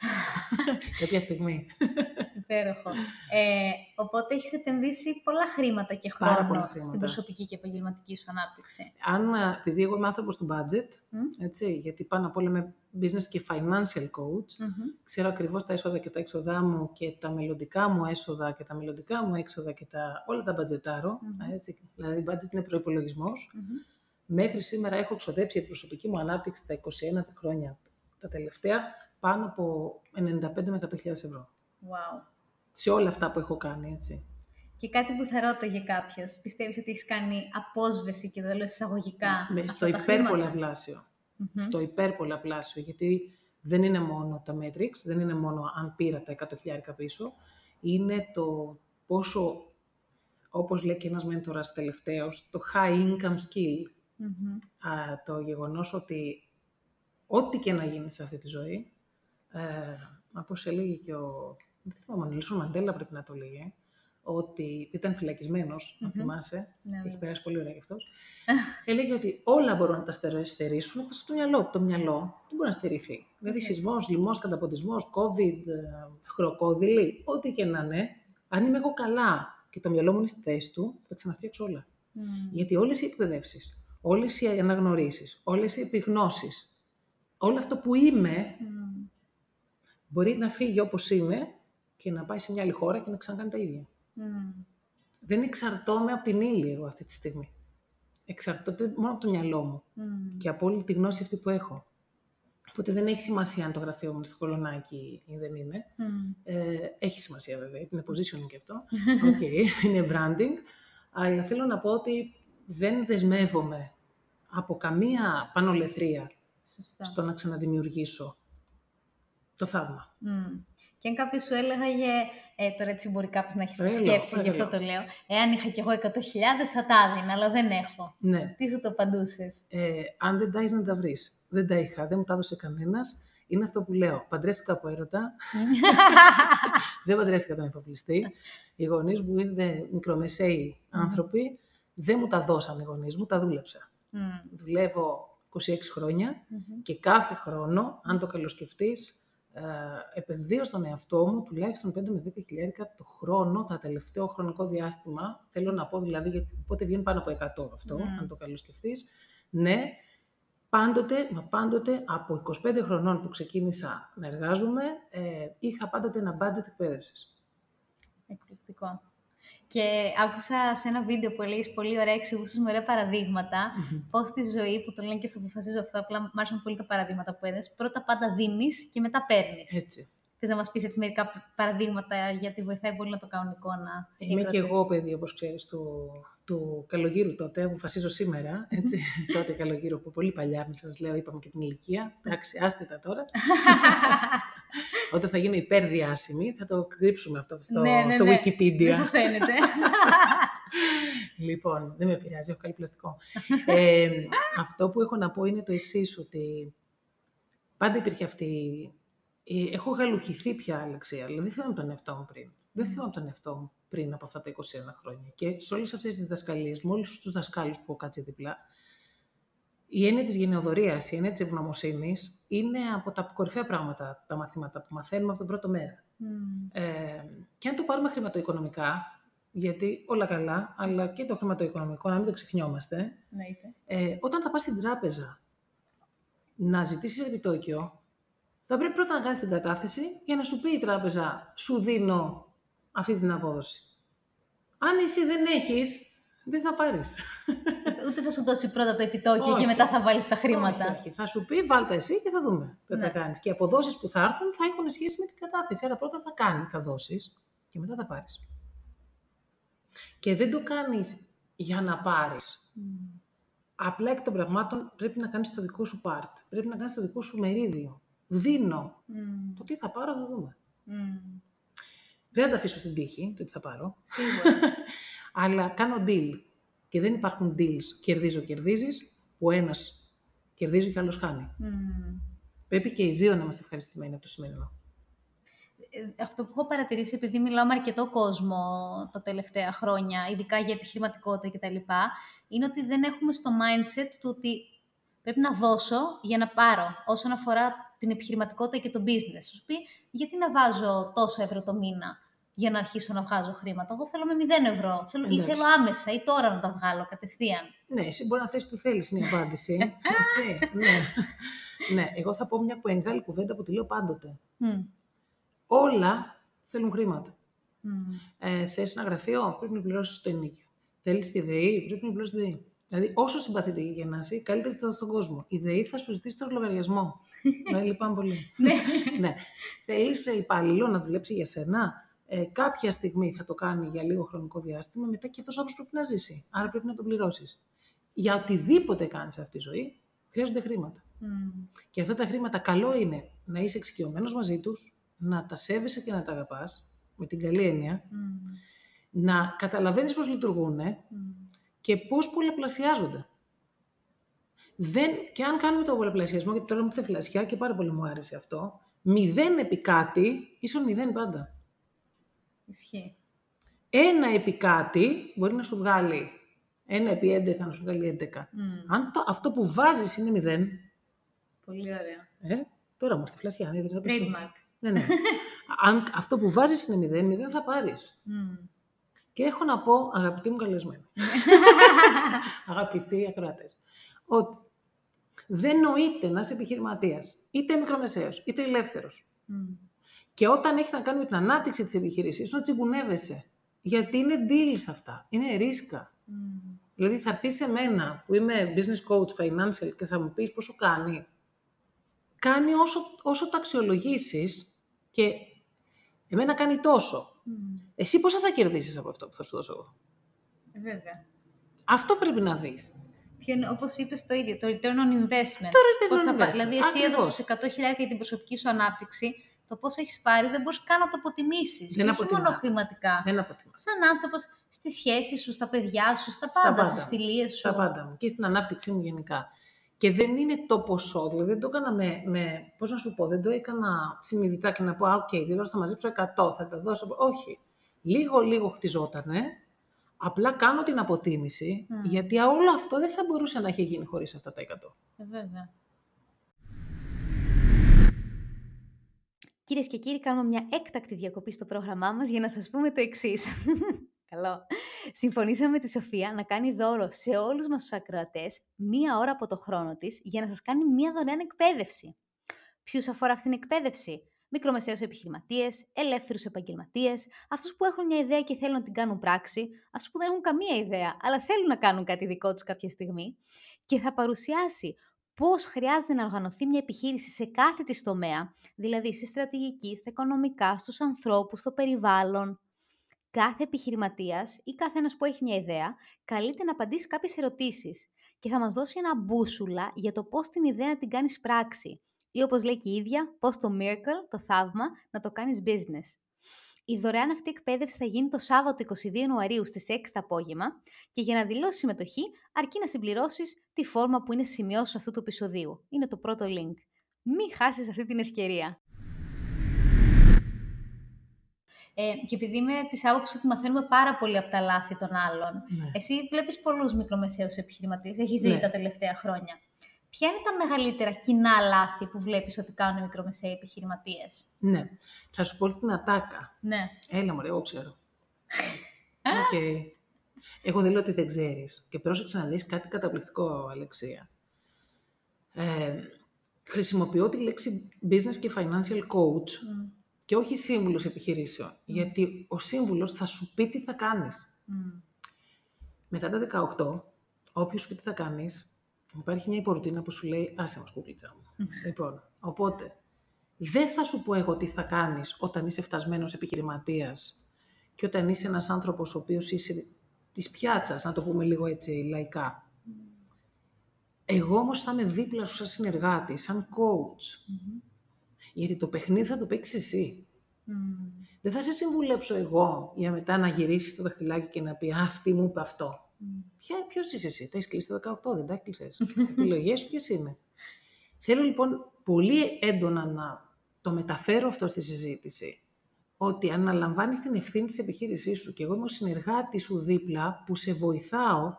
Κάποια στιγμή. Υπέροχο. Οπότε έχεις επενδύσει πολλά χρήματα και χρόνο χρήματα. Στην προσωπική και επαγγελματική σου ανάπτυξη. Αν, επειδή εγώ είμαι άνθρωπος του budget, έτσι, γιατί πάνω απ' όλα είμαι business και financial coach, ξέρω ακριβώς τα έσοδα και τα έξοδά μου και τα μελλοντικά μου έσοδα και τα μελλοντικά μου έξοδα και όλα τα μπατζετάρω. Έτσι, δηλαδή, budget είναι προϋπολογισμός. Μέχρι σήμερα έχω ξοδέψει την προσωπική μου ανάπτυξη τα 21 χρόνια, τα τελευταία, πάνω από 95 με 100.000 ευρώ. Wow. Σε όλα αυτά που έχω κάνει, έτσι. Και κάτι που θα ρώταγε κάποιος, πιστεύεις ότι έχεις κάνει απόσβεση και δεν λέω εισαγωγικά στο υπερπολαπλάσιο. Στο υπερπολαπλάσιο, γιατί δεν είναι μόνο τα μέτρηξ, δεν είναι μόνο αν πήρα τα 100.000 πίσω, είναι το πόσο, όπως λέει και ένας μέντορας τελευταίος, το high income skill, το γεγονός ότι ό,τι και να γίνει σε αυτή τη ζωή, όπως έλεγε και ο... Δεν θυμάμαι, ο Νελσόν Μαντέλα πρέπει να το λέγε, ότι ήταν φυλακισμένος, να θυμάσαι, και έχει περάσει πολύ ωραία γι' αυτός. Έλεγε ότι όλα μπορούν να τα στερήσουν, εκτός από το μυαλό. Το μυαλό δεν μπορεί να στερηθεί. Δηλαδή σεισμός, λοιμός, καταποντισμός, COVID, χροκόδυλοι, ό,τι και να είναι, αν είμαι εγώ καλά και το μυαλό μου είναι στη θέση του, θα τα ξαναφτιάξω όλα. Γιατί όλες οι εκπαιδεύσεις, όλες οι αναγνωρίσεις, όλες οι επιγνώσεις, όλο αυτό που είμαι, μπορεί να φύγει όπως είναι και να πάει σε μια άλλη χώρα και να ξανακάνει τα ίδια. Δεν εξαρτώμαι από την ύλη εγώ αυτή τη στιγμή. Εξαρτώται μόνο από το μυαλό μου και από όλη τη γνώση αυτή που έχω. Οπότε δεν έχει σημασία αν το γραφείο μου είναι στο κολονάκι ή δεν είναι. Έχει σημασία βέβαια, είναι positioning και αυτό. Okay, είναι branding. Αλλά θέλω να πω ότι δεν δεσμεύομαι από καμία πανολεθρία στο να ξαναδημιουργήσω το θαύμα. Και αν κάποιος σου έλεγε, τώρα έτσι μπορεί κάποιος να έχει αυτή τη σκέψη, γι' αυτό το λέω, εάν είχα κι εγώ 100.000 θα τα έδινα, αλλά δεν έχω. Ναι. Τι θα το απαντούσες? Αν δεν τα είσαι να τα βρεις. Δεν τα είχα, δεν μου τα έδωσε κανένας. Είναι αυτό που λέω, παντρεύτηκα από έρωτα. Δεν παντρεύτηκα τον εφοπλιστή. Οι γονείς μου είναι μικρομεσαίοι άνθρωποι. Δεν μου τα δώσαν οι γονείς μου, τα δούλεψα. Δουλεύω 26 χρόνια και κάθε χρόνο, αν το καλοσκεφτείς, επενδύω στον εαυτό μου τουλάχιστον 5 με 10.000 το χρόνο, τα τελευταίο χρονικό διάστημα. Θέλω να πω δηλαδή, γιατί πότε βγαίνει πάνω από 100 αυτό, αν το καλοσκεφτείς. Ναι, πάντοτε από 25 χρονών που ξεκίνησα να εργάζομαι, είχα πάντοτε ένα budget εκπαίδευσης. Εκπληκτικό. Και άκουσα σε ένα βίντεο που έλεγες πολύ ωραία, εξηγούσες με ωραία παραδείγματα, πώς τη ζωή, που το λένε και στο αποφασίζω αυτό, απλά μου άρεσαν πολύ τα παραδείγματα που έδες, πρώτα πάντα δίνεις και μετά παίρνεις. Έτσι. Θες να μας πεις έτσι μερικά παραδείγματα, γιατί βοηθάει πολύ να το κάνουν εικόνα. Είμαι και εγώ παιδί, όπως ξέρεις, του Καλογύρου τότε, αποφασίζω σήμερα, έτσι, τότε Καλογύρου, που πολύ παλιά, μην σας λέω, είπαμε και την ηλικία, εντάξει, άστε τα τώρα. Όταν θα γίνω υπερδιάσημη, θα το κρύψουμε αυτό στο Wikipedia. Δεν μου φαίνεται. Λοιπόν, δεν με πειράζει, έχω καλή πλαστικό. Αυτό που έχω να πω είναι το εξής, ότι πάντα υπήρχε αυτή... Έχω γαλουχηθεί πια, Αλεξία, αλλά δεν θυμάμαι τον εαυτό μου πριν. Δεν θυμάμαι τον εαυτό μου πριν από αυτά τα 21 χρόνια. Και σε όλες αυτές τις διδασκαλίες, με όλους τους δασκάλους που έχω κάτσει δίπλα, η έννοια της γενεοδορίας, η έννοια της ευγνωμοσύνης είναι από τα κορυφαία πράγματα, τα μαθήματα που μαθαίνουμε από τον πρώτο μέρα. Και αν το πάρουμε χρηματοοικονομικά, γιατί όλα καλά, αλλά και το χρηματοοικονομικό, να μην το ξεχνιόμαστε, όταν θα πας στην τράπεζα να ζητήσεις επιτόκιο, θα πρέπει πρώτα να κάνεις την κατάθεση για να σου πει η τράπεζα, σου δίνω αυτή την απόδοση. Αν εσύ δεν έχεις, δεν θα πάρεις. Ούτε θα σου δώσει πρώτα το επιτόκιο και μετά θα βάλεις τα χρήματα. Όχι, θα σου πει βάλτα εσύ και θα δούμε τι θα κάνεις. Και οι αποδόσεις που θα έρθουν θα έχουν σχέση με την κατάθεση. Άρα πρώτα θα κάνει, θα δώσεις και μετά θα πάρεις. Και δεν το κάνεις για να πάρεις. Απλά εκ των πραγμάτων πρέπει να κάνεις το δικό σου part. Πρέπει να κάνεις το δικό σου μερίδιο. Δίνω. Το τι θα πάρω θα δούμε. Δεν θα τα αφήσω στην τύχη, το τι θα πάρω. Σίγουρα. Αλλά κάνω deal. Και δεν υπάρχουν deals. Κερδίζεις, που ένας κερδίζει και άλλος χάνει. Πρέπει και οι δύο να είμαστε ευχαριστημένοι από το σημερινό. Αυτό που έχω παρατηρήσει, επειδή μιλάω με αρκετό κόσμο τα τελευταία χρόνια, ειδικά για επιχειρηματικότητα κτλ., είναι ότι δεν έχουμε στο mindset του ότι πρέπει να δώσω για να πάρω όσον αφορά την επιχειρηματικότητα και το business. Σου πει, γιατί να βάζω τόσα ευρώ το μήνα για να αρχίσω να βγάζω χρήματα. Εγώ θέλω με 0 ευρώ. Ή θέλω άμεσα, ή τώρα να τα βγάλω κατευθείαν. Ναι, εσύ μπορεί να θες που θέλεις την απάντηση. Έτσι, ναι. Εγώ θα πω μια μεγάλη κουβέντα που τη λέω πάντοτε. Όλα θέλουν χρήματα. Θες ένα γραφείο, πρέπει να πληρώσεις το ενοίκιο. Θέλεις τη ΔΕΗ, πρέπει να πληρώσεις τη ΔΕΗ. Δηλαδή, όσο συμπαθητική και να είσαι, καλύτερη στον κόσμο. Η ΔΕΗ θα σου ζητήσει το λογαριασμό. Ναι, λυπάμαι πολύ. Ναι. Θέλεις υπαλληλό να δουλέψει για σένα. Κάποια στιγμή θα το κάνει για λίγο χρονικό διάστημα, μετά και αυτός ο άνθρωπος πρέπει να ζήσει. Άρα πρέπει να τον πληρώσεις. Για οτιδήποτε κάνεις αυτή τη ζωή, χρειάζονται χρήματα. Και αυτά τα χρήματα, καλό είναι να είσαι εξοικειωμένος μαζί τους, να τα σέβεσαι και να τα αγαπάς, με την καλή έννοια, να καταλαβαίνεις πώς λειτουργούν και πώς πολλαπλασιάζονται. Και αν κάνουμε τον πολλαπλασιασμό, γιατί τώρα μου ήρθε φλασιά και πάρα πολύ μου άρεσε αυτό, 0 επί κάτι, ίσον 0 πάντα. Ισχύει. 1 επί κάτι μπορεί να σου βγάλει 1 επί 11, να σου βγάλει 11. Αν αυτό που βάζεις είναι 0. Πολύ ωραία. Τώρα μου ήρθε φλασιά. Trademark. Ναι. Αν αυτό που βάζεις είναι 0, 0 θα πάρεις. Και έχω να πω, αγαπητοί μου καλεσμένοι, αγαπητοί ακροατές, ότι δεν νοείται να είσαι επιχειρηματίας, είτε μικρομεσαίος, είτε ελεύθερος. Και όταν έχει να κάνει με την ανάπτυξη της επιχείρησης, να τσιγκουνεύεσαι. Γιατί είναι deals αυτά, είναι ρίσκα. Δηλαδή θα έρθει σε μένα που είμαι business coach, financial και θα μου πεις πόσο κάνει. Κάνει όσο το αξιολογήσεις και εμένα κάνει τόσο. Εσύ πόσα θα κερδίσεις από αυτό που θα σου δώσω εγώ. Βέβαια. Αυτό πρέπει να δεις. Όπως είπες το ίδιο, το return on investment. Δηλαδή εσύ έδωσες 100.000 για την προσωπική σου ανάπτυξη, το πώς έχεις πάρει δεν μπορείς καν να το αποτιμήσεις. Δεν αποτιμά. Όχι μόνο χρηματικά. Δεν αποτιμά. Σαν άνθρωπος, στις σχέσεις σου, στα παιδιά σου, στα πάντα. Στις φιλίες σου. Στα πάντα μου και στην ανάπτυξή μου γενικά. Και δεν είναι το ποσό, δηλαδή δεν το έκανα δεν το έκανα συνειδητά και να πω, δηλαδή θα μαζέψω 100, θα τα δώσω. Όχι. Λίγο χτιζότανε, απλά κάνω την αποτίμηση, γιατί όλο αυτό δεν θα μπορούσε να έχει γίνει χωρίς αυτά τα 100. Βέβαια. Κυρίες και κύριοι, κάνουμε μια έκτακτη διακοπή στο πρόγραμμά μας για να σας πούμε το εξής. Καλό. Συμφωνήσαμε με τη Σοφία να κάνει δώρο σε όλους μας τους ακροατές μία ώρα από το χρόνο της για να σας κάνει μία δωρεάν εκπαίδευση. Ποιους αφορά αυτήν την εκπαίδευση? Μικρομεσαίους επιχειρηματίες, ελεύθερους επαγγελματίες, αυτούς που έχουν μια ιδέα και θέλουν να την κάνουν πράξη, αυτούς που δεν έχουν καμία ιδέα, αλλά θέλουν να κάνουν κάτι δικό τους κάποια στιγμή. Και θα παρουσιάσει πώς χρειάζεται να οργανωθεί μια επιχείρηση σε κάθε της τομέα, δηλαδή στη στρατηγική, στα οικονομικά, στους ανθρώπους, στο περιβάλλον. Κάθε επιχειρηματίας ή κάθε ένας που έχει μια ιδέα, καλείται να απαντήσει κάποιες ερωτήσεις και θα μας δώσει ένα μπούσουλα για το πώς την ιδέα να την κάνεις πράξη ή όπως λέει και η ίδια, πώς το miracle, το θαύμα, να το κάνεις business. Η δωρεάν αυτή εκπαίδευση θα γίνει το Σάββατο 22 Ιανουαρίου στις 6 το απόγευμα και για να δηλώσεις συμμετοχή αρκεί να συμπληρώσεις τη φόρμα που είναι στις σημειώσεις αυτού του επεισοδίου. Είναι το πρώτο link. Μην χάσεις αυτή την ευκαιρία. Και επειδή είμαι της άποψης ότι μαθαίνουμε πάρα πολύ από τα λάθη των άλλων, εσύ βλέπεις πολλούς μικρομεσαίους επιχειρηματίες, έχεις δει τα τελευταία χρόνια. Ποια είναι τα μεγαλύτερα κοινά λάθη που βλέπεις ότι κάνουν οι μικρομεσαίοι επιχειρηματίες? Ναι. Θα σου πω την ατάκα. Ναι. Έλα μωρέ, εγώ ξέρω. Okay. Εγώ δεν λέω ότι δεν ξέρεις. Και πρόσεξε να δεις κάτι καταπληκτικό, Αλεξία. Χρησιμοποιώ τη λέξη business και financial coach. Και όχι σύμβουλος επιχειρήσεων, γιατί ο σύμβουλος θα σου πει τι θα κάνεις. Μετά τα 18, όποιος σου πει τι θα κάνεις, υπάρχει μια υπορρουτίνα που σου λέει «Άσε μας, κουκλίτσα μου». Λοιπόν, οπότε, δεν θα σου πω εγώ τι θα κάνεις όταν είσαι φτασμένος επιχειρηματίας και όταν είσαι ένας άνθρωπος ο οποίος είσαι της πιάτσας, να το πούμε λίγο έτσι λαϊκά. Εγώ όμως θα είμαι δίπλα σου σαν συνεργάτη, σαν coach. Γιατί το παιχνίδι θα το παίξεις εσύ. Δεν θα σε συμβουλέψω εγώ για μετά να γυρίσεις το δαχτυλάκι και να πει «αυτή μου είπε αυτό». Ποιος είσαι εσύ, τα έχεις κλείσει τα 18, δεν τα έκλεισες. Επιλογές σου ποιες είναι. Θέλω λοιπόν πολύ έντονα να το μεταφέρω αυτό στη συζήτηση. Ότι αναλαμβάνεις την ευθύνη της επιχείρησής σου και εγώ είμαι ο συνεργάτης σου δίπλα που σε βοηθάω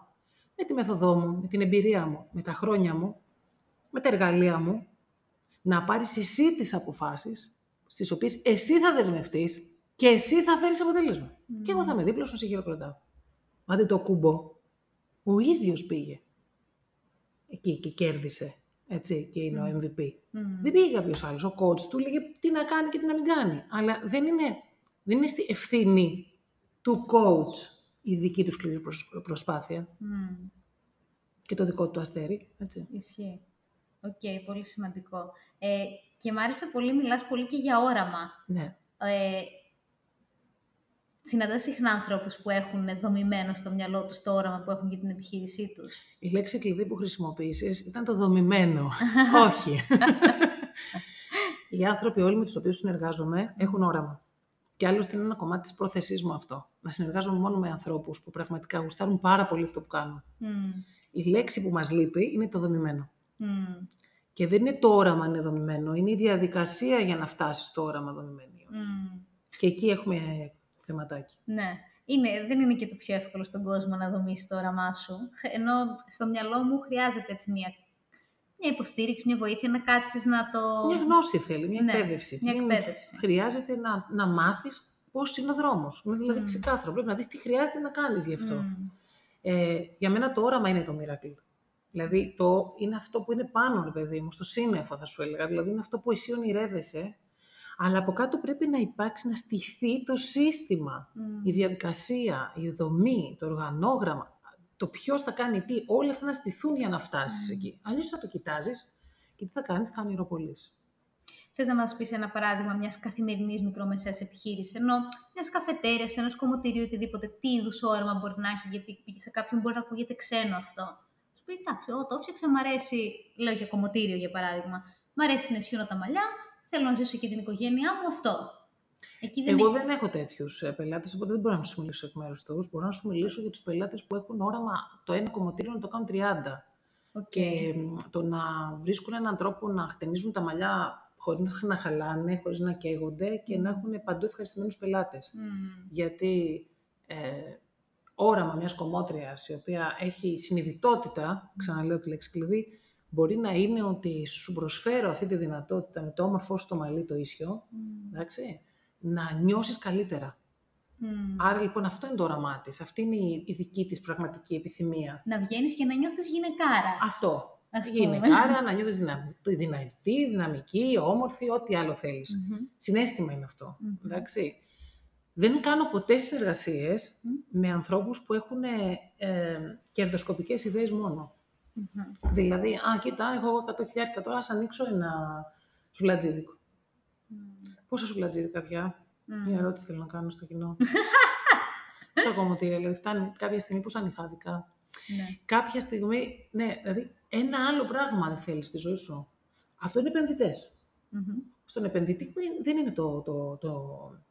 με τη μεθοδό μου, με την εμπειρία μου, με τα χρόνια μου, με τα εργαλεία μου. Να πάρεις εσύ τις αποφάσεις στις οποίες εσύ θα δεσμευτείς Και εσύ θα φέρεις αποτέλεσμα. Mm. Και εγώ θα είμαι δίπλα σου, σε χειροκροτάω. Άντε το κούμπο. Ο ίδιος πήγε εκεί και κέρδισε. Έτσι, και είναι ο MVP. Mm. Δεν πήγε κάποιος άλλος. Ο coach του λέγε τι να κάνει και τι να μην κάνει. Αλλά δεν είναι στη ευθύνη του coach η δική του σκληρή προσπάθεια. Mm. Και το δικό του αστέρι. Έτσι. Ισχύει. Οκ, πολύ σημαντικό. Και μ' άρεσε πολύ, μιλάς πολύ και για όραμα. Ναι. Συναντάς συχνά ανθρώπους που έχουν δομημένο στο μυαλό τους το όραμα που έχουν για την επιχείρησή τους? Η λέξη κλειδί που χρησιμοποίησες ήταν το δομημένο. Όχι. Οι άνθρωποι όλοι με τους οποίους συνεργάζομαι έχουν όραμα. Και άλλωστε είναι ένα κομμάτι της πρόθεσής μου αυτό. Να συνεργάζομαι μόνο με ανθρώπους που πραγματικά γουστάρουν πάρα πολύ αυτό που κάνουν. Mm. Η λέξη που μας λείπει είναι το δομημένο. Mm. Και δεν είναι το όραμα είναι δομημένο, είναι η διαδικασία για να φτάσεις στο όραμα δομημένο. Mm. Και εκεί έχουμε θεματάκι. Ναι. Δεν είναι και το πιο εύκολο στον κόσμο να δομήσεις το όραμά σου. Ενώ στο μυαλό μου χρειάζεται έτσι μια υποστήριξη, μια βοήθεια, να κάτσεις να το... Μια γνώση θέλει, εκπαίδευση. Μια εκπαίδευση. Χρειάζεται να μάθεις πώς είναι ο δρόμος. Είναι δηλαδή ξεκάθαρο. Πρέπει να δεις τι χρειάζεται να κάνεις γι' αυτό. Για μένα το όραμα είναι το miracle. Δηλαδή είναι αυτό που είναι πάνω, παιδί μου, στο σύννεφο θα σου έλεγα. Δηλαδή είναι αυτό που εσύ ονειρεύεσαι. Αλλά από κάτω πρέπει να υπάρξει, να στηθεί το σύστημα, η διαδικασία, η δομή, το οργανόγραμμα, το ποιος θα κάνει τι, όλα αυτά να στηθούν για να φτάσεις εκεί. Αλλιώς θα το κοιτάζεις και τι θα κάνεις, θα ονειροπολείς. Θες να μας πεις ένα παράδειγμα μιας καθημερινής μικρομεσαίας επιχείρησης, ενώ μιας καφετέριας, ενός κομμωτηρίου, οτιδήποτε, τι είδους όραμα μπορεί να έχει, γιατί σε κάποιον μπορεί να ακούγεται ξένο αυτό. Σου πει, εντάξει, εγώ το έφτιαξα, μ' αρέσει, λέω για κομμωτήριο για παράδειγμα, μ' αρέσει να σιώνω τα μαλλιά. Θέλω να ζήσω και την οικογένειά μου, αυτό. Εγώ δεν έχω τέτοιους πελάτες, οπότε δεν μπορώ να σου μιλήσω εκ μέρους τους. Μπορώ να σου μιλήσω για τους πελάτες που έχουν όραμα το ένα κομμωτήριο να το κάνουν 30. Okay. Και το να βρίσκουν έναν τρόπο να χτενίζουν τα μαλλιά χωρίς να χαλάνε, χωρίς να καίγονται και να έχουν παντού ευχαριστημένους πελάτες. Mm. Γιατί όραμα μιας κομμότριας, η οποία έχει συνειδητότητα, ξαναλέω τη λέξη κλειδί, μπορεί να είναι ότι σου προσφέρω αυτή τη δυνατότητα με το όμορφό σου το μαλλί, το ίσιο, εντάξει, να νιώσεις καλύτερα. Mm. Άρα λοιπόν αυτό είναι το όραμά της. Αυτή είναι η δική της πραγματική επιθυμία. Να βγαίνεις και να νιώθεις γυναικάρα. Αυτό. Γυναικάρα, να νιώθεις δυνατή, δυναμική, όμορφη, ό,τι άλλο θέλεις. Mm-hmm. Συναίσθημα είναι αυτό. Mm-hmm. Εντάξει. Δεν κάνω ποτέ συνεργασίες με ανθρώπους που έχουν κερδοσκοπικές ιδέες μόνο. Mm-hmm. Δηλαδή, κοίτα, έχω 100.000 τώρα, ας ανοίξω ένα σουβλατζίδικο. Πόσα σουβλατζίδικα πια? Μια ερώτηση θέλω να κάνω στο κοινό. Σε κομμωτήρια, δηλαδή φτάνει κάποια στιγμή που σαν ανηχάδικα. Ναι. Κάποια στιγμή, ναι, δηλαδή ένα άλλο πράγμα δεν θέλεις στη ζωή σου. Αυτό είναι επενδυτές. Mm-hmm. Στον επενδυτή δεν είναι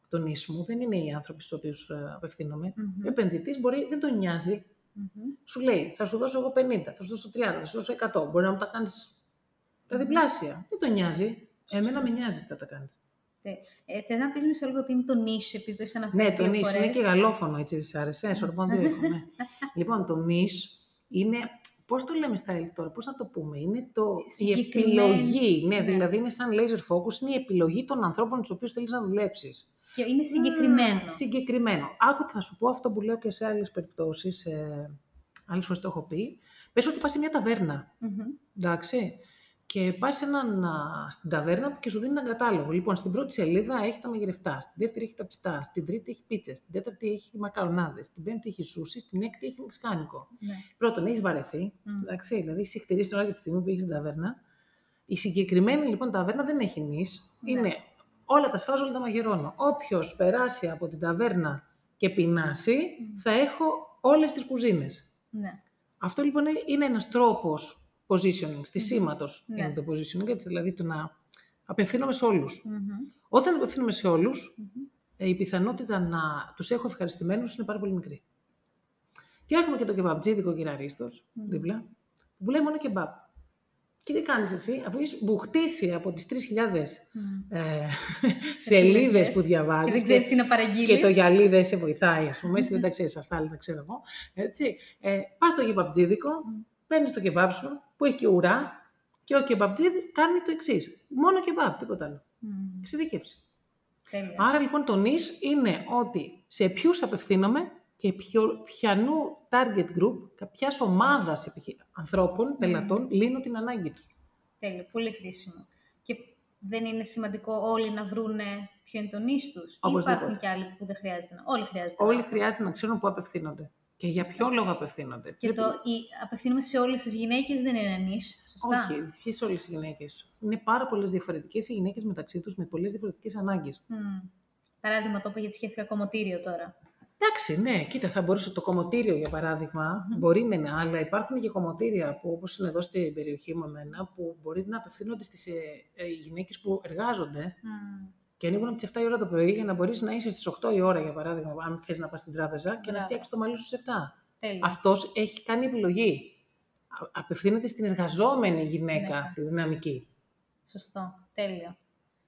το νης μου, δεν είναι οι άνθρωποι στους οποίους απευθύνομαι. Mm-hmm. Ο επενδυτής μπορεί, δεν τον νοιάζει. Mm-hmm. Σου λέει, θα σου δώσω εγώ 50, θα σου δώσω 30, θα σου δώσω 100. Μπορεί να μου τα κάνεις τα διπλάσια. Δεν το νοιάζει. Εμένα με νοιάζει τι θα τα κάνεις. Θες να πεις μισό λίγο τι είναι το νης, επειδή το είσαι αναφέρει? Ναι, το νης είναι και γαλλόφωνο, έτσι της άρεσε. Σορπονδύο έχω, ναι. Λοιπόν, το νης είναι, πώς το λέμε στα ελληνικά τώρα, πώς να το πούμε, είναι η επιλογή. Ναι, δηλαδή είναι σαν laser focus, είναι η επιλογή των ανθρώπων τους οποίους θέλεις να δουλέψεις. Και είναι συγκεκριμένο. Συγκεκριμένο. Άκου τι θα σου πω, αυτό που λέω και σε άλλες περιπτώσεις, άλλες φορές το έχω πει. Πες ότι πας σε μια ταβέρνα, εντάξει, και πας στην ταβέρνα και σου δίνει έναν κατάλογο. Λοιπόν, στην πρώτη σελίδα έχει τα μαγειρευτά, στην δεύτερη έχει τα ψητά, στην τρίτη έχει πίτσες, στην τέταρτη έχει μακαρονάδες, στην πέμπτη έχει σούσι, στην έκτη έχει μεξικάνικο. Mm-hmm. Πρώτον, έχεις βαρεθεί, εντάξει, δηλαδή έχεις εκτηρήσει την ώρα και τη στιγμή που έχεις στην ταβέρνα. Η συγκεκριμένη λοιπόν ταβέρνα δεν έχει νης, είναι. Όλα τα σφάζω, όλα τα μαγειρώνω. Όποιος περάσει από την ταβέρνα και πεινάσει, θα έχω όλες τις κουζίνες. Ναι. Αυτό λοιπόν είναι ένας τρόπος positioning, της σήματος είναι το positioning, έτσι, δηλαδή το να απευθύνομαι σε όλους. Mm-hmm. Όταν απευθύνομαι σε όλους, η πιθανότητα να τους έχω ευχαριστημένους είναι πάρα πολύ μικρή. Και έχουμε και το κεμπαπτζίδικο κύριο Αρίστος, δίπλα, που λέει μόνο κεμπαπ. Και τι κάνεις εσύ, αφού έχεις μπουχτίσει από τις 3.000 σελίδες που διαβάζεις. Και δεν ξέρεις τι να παραγγείλεις. Και το γυαλί δεν σε βοηθάει, ας πούμε. Εσύ δεν τα ξέρεις αυτά, αλλά τα ξέρω εγώ. Πας στο κεμπαπτζίδικο, παίρνεις το κεμπάπ σου, που έχει και ουρά, και ο κεμπαπτζίδι κάνει το εξής. Μόνο κεμπάπ, τίποτα άλλο. Εξειδίκευση. Τέλεια. Άρα λοιπόν το niche είναι ότι σε ποιους απευθύνομαι και ποιανού target group, ποιας ομάδας ανθρώπων, πελατών, λύνω την ανάγκη τους. Τέλεια, πολύ χρήσιμο. Και δεν είναι σημαντικό όλοι να βρούνε ποιο είναι το niche τους. Όπως υπάρχουν και άλλοι που δεν χρειάζεται. Όλοι χρειάζεται. Όλοι χρειάζεται να ξέρουν πού απευθύνονται. Και για ποιο λόγο απευθύνονται. Και πρέπει... απευθύνουμε σε όλες τις γυναίκες δεν είναι niche, σωστά. Όχι, ποιες σε όλες τις γυναίκες. Είναι πάρα πολλές διαφορετικές οι γυναίκες μεταξύ τους με πολλές διαφορετικές ανάγκες. Παράδειγμα, το είπα γιατί σκέφτηκα κομμωτήριο τώρα. Εντάξει, ναι, κοίτα, θα μπορούσε το κομμωτήριο για παράδειγμα. Μπορεί να είναι, αλλά υπάρχουν και κομμωτήρια που, όπως είναι εδώ στην περιοχή μου, εμένα, που μπορεί να απευθύνονται στις γυναίκες που εργάζονται. Και ανοίγουν από τις 7 η ώρα το πρωί για να μπορείς να είσαι στις 8 η ώρα, για παράδειγμα, αν θες να πας στην τράπεζα και να φτιάξεις το μαλλί σου στις 7. Τέλει. Αυτός έχει κάνει επιλογή. Απευθύνεται στην εργαζόμενη γυναίκα, τη δυναμική. Σωστό. Τέλειο.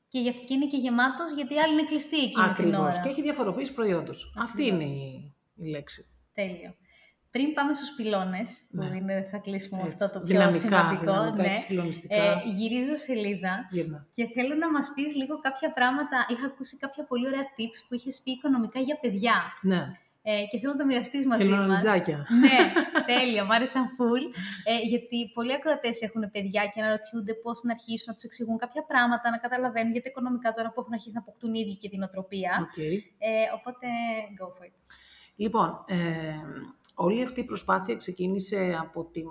Και γι' αυτή είναι και γεμάτος, γιατί η άλλη είναι κλειστή εκείνη την ώρα. Και έχει διαφοροποίηση προϊόντος. Αυτή είναι η λέξη. Τέλειο. Πριν πάμε στους πυλώνες, που είναι, θα κλείσουμε έτσι, αυτό το πιο σημαντικό, γυρίζω σελίδα και θέλω να μας πεις λίγο κάποια πράγματα. Είχα ακούσει κάποια πολύ ωραία tips που είχες πει οικονομικά για παιδιά. Ναι. Και θέλω να τα μοιραστείς μαζί μας. Ναι, τέλεια, μ' άρεσαν full. Γιατί πολλοί ακροατές έχουν παιδιά και αναρωτιούνται πώς να αρχίσουν να τους εξηγούν κάποια πράγματα, να καταλαβαίνουν για τα οικονομικά τώρα που έχουν αρχίσει να αποκτούν ήδη και την οτροπία. Οπότε, go for it. Λοιπόν, όλη αυτή η προσπάθεια ξεκίνησε από την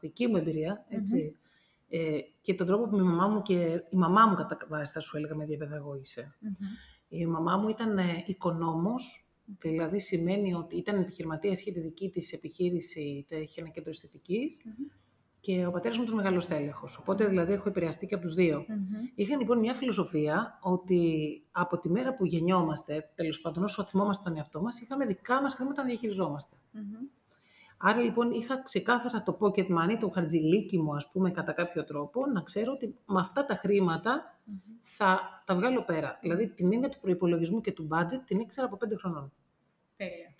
δική μου εμπειρία, έτσι, και τον τρόπο που η μαμά μου κατά βάση, θα σου έλεγα, με διαπαιδαγώγησε. Η μαμά μου ήταν οικονόμος, δηλαδή σημαίνει ότι ήταν επιχειρηματία, είχε τη δική της επιχείρηση, είχε ένα κέντρο αισθητικής, και ο πατέρας μου ήταν μεγάλος στέλεχος. Οπότε δηλαδή έχω επηρεαστεί και από τους δύο. Είχαν λοιπόν μια φιλοσοφία ότι από τη μέρα που γεννιόμαστε, τέλος πάντων όσο θυμόμαστε τον εαυτό μας, είχαμε δικά μας χρήματα να διαχειριζόμαστε. Άρα λοιπόν είχα ξεκάθαρα το pocket money, το χαρτζιλίκι μου, ας πούμε, κατά κάποιο τρόπο, να ξέρω ότι με αυτά τα χρήματα θα τα βγάλω πέρα. Δηλαδή την έννοια του προϋπολογισμού και του budget την ήξερα από 5 χρονών. Τέλεια.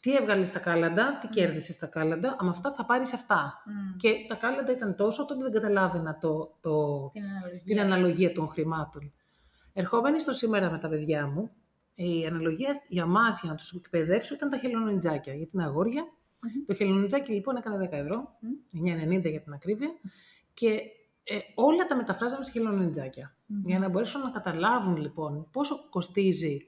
Τι έβγαλες στα κάλαντα, τι κέρδισες στα κάλαντα, με αυτά θα πάρεις αυτά. Και τα κάλαντα ήταν τόσο, τότε δεν καταλάβαινα την αναλογία των χρημάτων. Ερχόμενοι στο σήμερα με τα παιδιά μου, η αναλογία για μας, για να τους εκπαιδεύσω, ήταν τα χελονιτζάκια, για την αγόρια. Το χελονιτζάκι λοιπόν έκανε 10 ευρώ, 9,90 για την ακρίβεια, και όλα τα μεταφράζαμε σε χελονιτζάκια. Για να μπορέσουν να καταλάβουν λοιπόν πόσο κοστίζει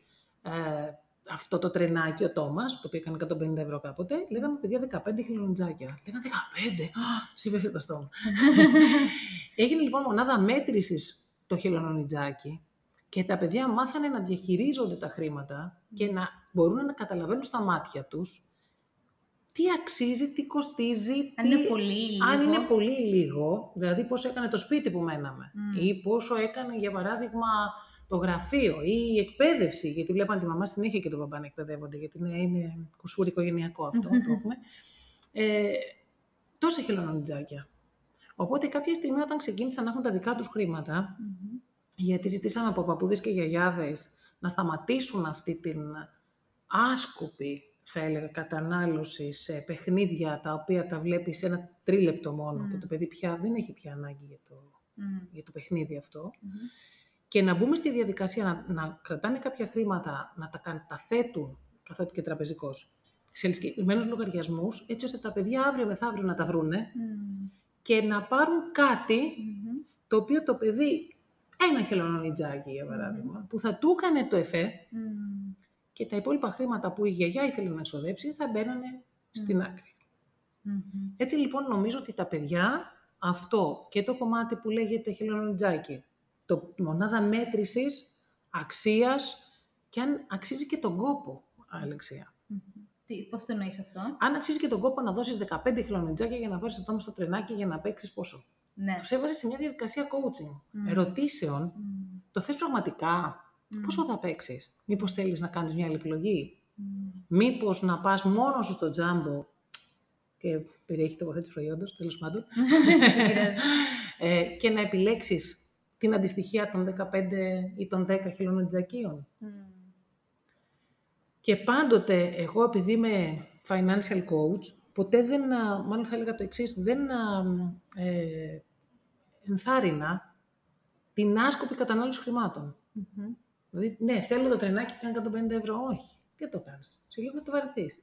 αυτό το τρενάκι, ο Τόμας, το οποίο έκανε 150 ευρώ κάποτε, λέγαμε παιδιά 15 χιλονιτζάκια. Λέγανε 15! Σύμβευε το στόμα. Έγινε λοιπόν μονάδα μέτρησης το χιλονιτζάκι και τα παιδιά μάθανε να διαχειρίζονται τα χρήματα και να μπορούν να καταλαβαίνουν στα μάτια τους τι αξίζει, τι κοστίζει, αν είναι πολύ λίγο, δηλαδή πόσο έκανε το σπίτι που μέναμε ή πόσο έκανε, για παράδειγμα, το γραφείο ή η εκπαίδευση, γιατί βλέπαν τη μαμά συνέχεια και τον μπαμπά να εκπαιδεύονται, γιατί είναι κουσούρι οικογενειακό αυτό το έχουμε. Τόσα χελονιτζάκια. Οπότε κάποια στιγμή όταν ξεκίνησαν να έχουν τα δικά τους χρήματα, γιατί ζητήσαμε από παππούδες και γιαγιάδες να σταματήσουν αυτή την άσκοπη, θα έλεγα, κατανάλωση σε παιχνίδια τα οποία τα βλέπει σε 1 τρίλεπτο μόνο και το παιδί πια δεν έχει πια ανάγκη για το παιχνίδι αυτό. Και να μπούμε στη διαδικασία να κρατάνε κάποια χρήματα, να τα καταθέτουν, καθότι και τραπεζικός, σε συγκεκριμένους λογαριασμούς, έτσι ώστε τα παιδιά αύριο μεθαύριο να τα βρούνε και να πάρουν κάτι το οποίο το παιδί, ένα χελονιτζάκι για παράδειγμα, που θα του έκανε το εφέ και τα υπόλοιπα χρήματα που η γιαγιά ήθελε να εξοδέψει θα μπαίνανε στην άκρη. Έτσι λοιπόν νομίζω ότι τα παιδιά, αυτό και το κομμάτι που λέγεται χελονιτζάκι, το μονάδα μέτρησης, αξίας και αν αξίζει και τον κόπο, Αλεξία. Πώς το εννοείς αυτό? Αν αξίζει και τον κόπο να δώσεις 15 χιλονιτζάκια για να πάρεις το τόμο στο τρενάκι για να παίξεις πόσο. Ναι. Τους έβαζες σε μια διαδικασία coaching, ερωτήσεων. Το θες πραγματικά? Πόσο θα παίξεις? Μήπως θέλεις να κάνεις μια άλλη επιλογή? Μήπως να πας μόνο σου στο τζάμπο και περιέχει τοποθέτηση προϊόντος, τέλος πάντων. Και να επιλέξεις την αντιστοιχεία των 15 ή των 10 χελονιτζακίων. Και πάντοτε, εγώ επειδή είμαι financial coach, ποτέ δεν, μάλλον θα έλεγα το εξής, δεν ενθάρρυνα την άσκοπη κατανάλωση χρημάτων. Δηλαδή, ναι, θέλω το τρενάκι που κάνει 150 ευρώ. Όχι, δεν το κάνεις. Σε λίγο θα το βαρεθείς.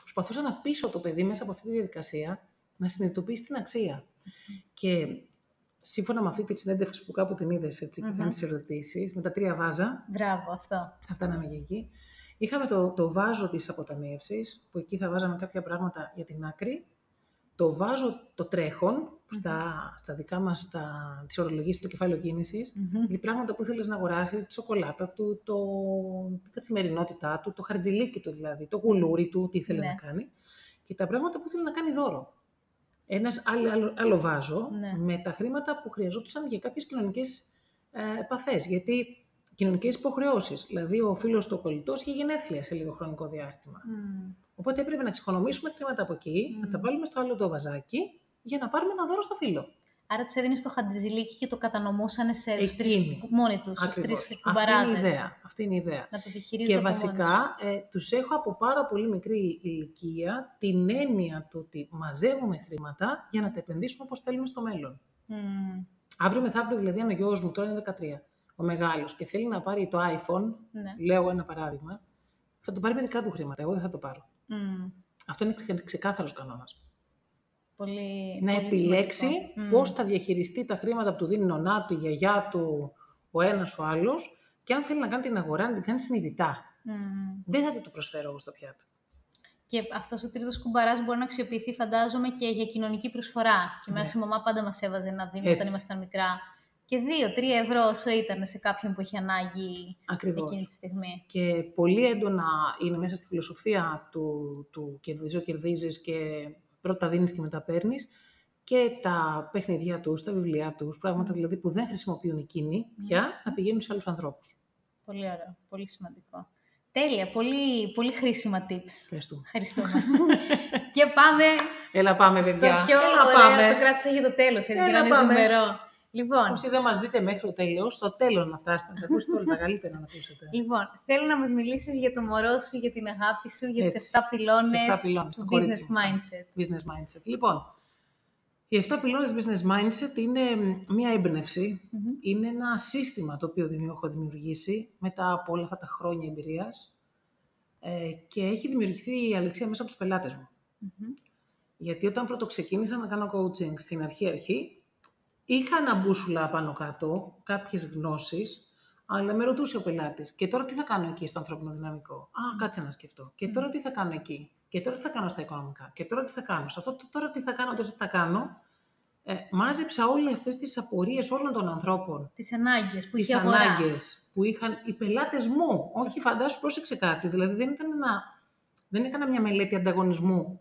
Προσπαθούσα να πείσω το παιδί μέσα από αυτή τη διαδικασία να συνειδητοποιήσει την αξία. Και σύμφωνα με αυτή τη συνέντευξη που κάπου την είδες, έτσι, και κάνει τις ερωτήσεις, με τα τρία βάζα. Μπράβο, αυτό. Θα φτάναμε και εκεί. Είχαμε το βάζο της αποταμίευσης, που εκεί θα βάζαμε κάποια πράγματα για την άκρη. Το βάζο το τρέχον, στα δικά μας, τις ορολογίες του κεφάλαιο κίνησης, δηλαδή πράγματα που θέλεις να αγοράσεις, τη σοκολάτα του, την καθημερινότητά του, το χαρτζιλίκι του δηλαδή, το γουλούρι του, τι ήθελε να κάνει. Και τα πράγματα που θέλει να κάνει δώρο. Ένας άλλο βάζο με τα χρήματα που χρειαζόντουσαν για κάποιες κοινωνικές επαφές. Γιατί κοινωνικές υποχρεώσεις. Δηλαδή, ο φίλος του κολλητός είχε γενέθλια σε λίγο χρονικό διάστημα. Οπότε έπρεπε να εξοικονομήσουμε χρήματα από εκεί, να τα βάλουμε στο άλλο το βαζάκι για να πάρουμε ένα δώρο στο φίλο. Άρα τους έδινες το χαντιζιλίκι και το κατανομούσαν σε μόνοι τους, στους τρεις κουμπαράδες. Αυτή είναι η ιδέα. Να το επιχειρίζονται. Και βασικά τους έχω από πάρα πολύ μικρή ηλικία την έννοια του ότι μαζεύουμε χρήματα για να τα επενδύσουμε όπως θέλουμε στο μέλλον. Αύριο μεθαύριο, δηλαδή, αν ο γιος μου τώρα είναι 13, ο μεγάλος, και θέλει να πάρει το iPhone, λέω ένα παράδειγμα, θα το πάρει με δικά του χρήματα. Εγώ δεν θα το πάρω. Αυτό είναι ξεκάθαρος κανόνας. Πολύ, να πολύ επιλέξει πώς θα διαχειριστεί τα χρήματα που του δίνει η νονά του, η γιαγιά του, ο ένας, ο άλλος, και αν θέλει να κάνει την αγορά, να την κάνει συνειδητά. Δεν θα το προσφέρω εγώ στο πιάτο. Και αυτός ο τρίτος κουμπαράς μπορεί να αξιοποιηθεί, φαντάζομαι, και για κοινωνική προσφορά. Και μέσα η μαμά πάντα μας έβαζε να δίνουμε όταν ήμασταν μικρά. Και 2-3 ευρώ όσο ήταν σε κάποιον που είχε ανάγκη εκείνη τη στιγμή. Και πολύ έντονα είναι μέσα στη φιλοσοφία του κερδίζω-κερδίζεις και πρώτα δίνεις και μετά παίρνεις, και τα παιχνιδιά τους, τα βιβλιά τους, πράγματα δηλαδή που δεν χρησιμοποιούν εκείνοι πια, να πηγαίνουν σε άλλους ανθρώπους. Πολύ ωραία, πολύ σημαντικό. Τέλεια, πολύ, πολύ χρήσιμα tips. Ευχαριστούμε. Και πάμε. Έλα πάμε, παιδιά. Στο πιο ωραίο, το κράτησα για το τέλος, έτσι, για να είναι ζουμερό. Λοιπόν, όσοι δεν μας δείτε μέχρι το τέλος, στο τέλος να φτάσετε, να τα ακούσετε όλα τα καλύτερα να ακούσετε. Λοιπόν, θέλω να μας μιλήσεις για το μωρό σου, για την αγάπη σου, για τις 7 πυλώνες του business mindset. Λοιπόν, οι 7 πυλώνες business mindset είναι μία έμπνευση, είναι ένα σύστημα το οποίο έχω δημιουργήσει μετά από όλα αυτά τα χρόνια εμπειρίας, και έχει δημιουργηθεί η Αλεξία μέσα από τους πελάτες μου. Γιατί όταν πρώτο ξεκίνησα να κάνω coaching στην αρχή, είχα ένα μπούσουλα πάνω κάτω, κάποιες γνώσεις, αλλά με ρωτούσε ο πελάτης. Και τώρα τι θα κάνω εκεί στο ανθρώπινο δυναμικό. Κάτσε να σκεφτώ. Και τώρα τι θα κάνω εκεί. Και τώρα τι θα κάνω στα οικονομικά. Και τώρα τι θα κάνω. Σε αυτό το τώρα τι θα κάνω, τώρα τι θα κάνω. Μάζεψα όλες αυτές τις απορίες όλων των ανθρώπων. Τις ανάγκες που είχε αγορά. Τις ανάγκες που είχαν οι πελάτες μου. Όχι, φαντάσου, πρόσεξε κάτι. Δηλαδή δεν έκανα μια μελέτη ανταγωνισμού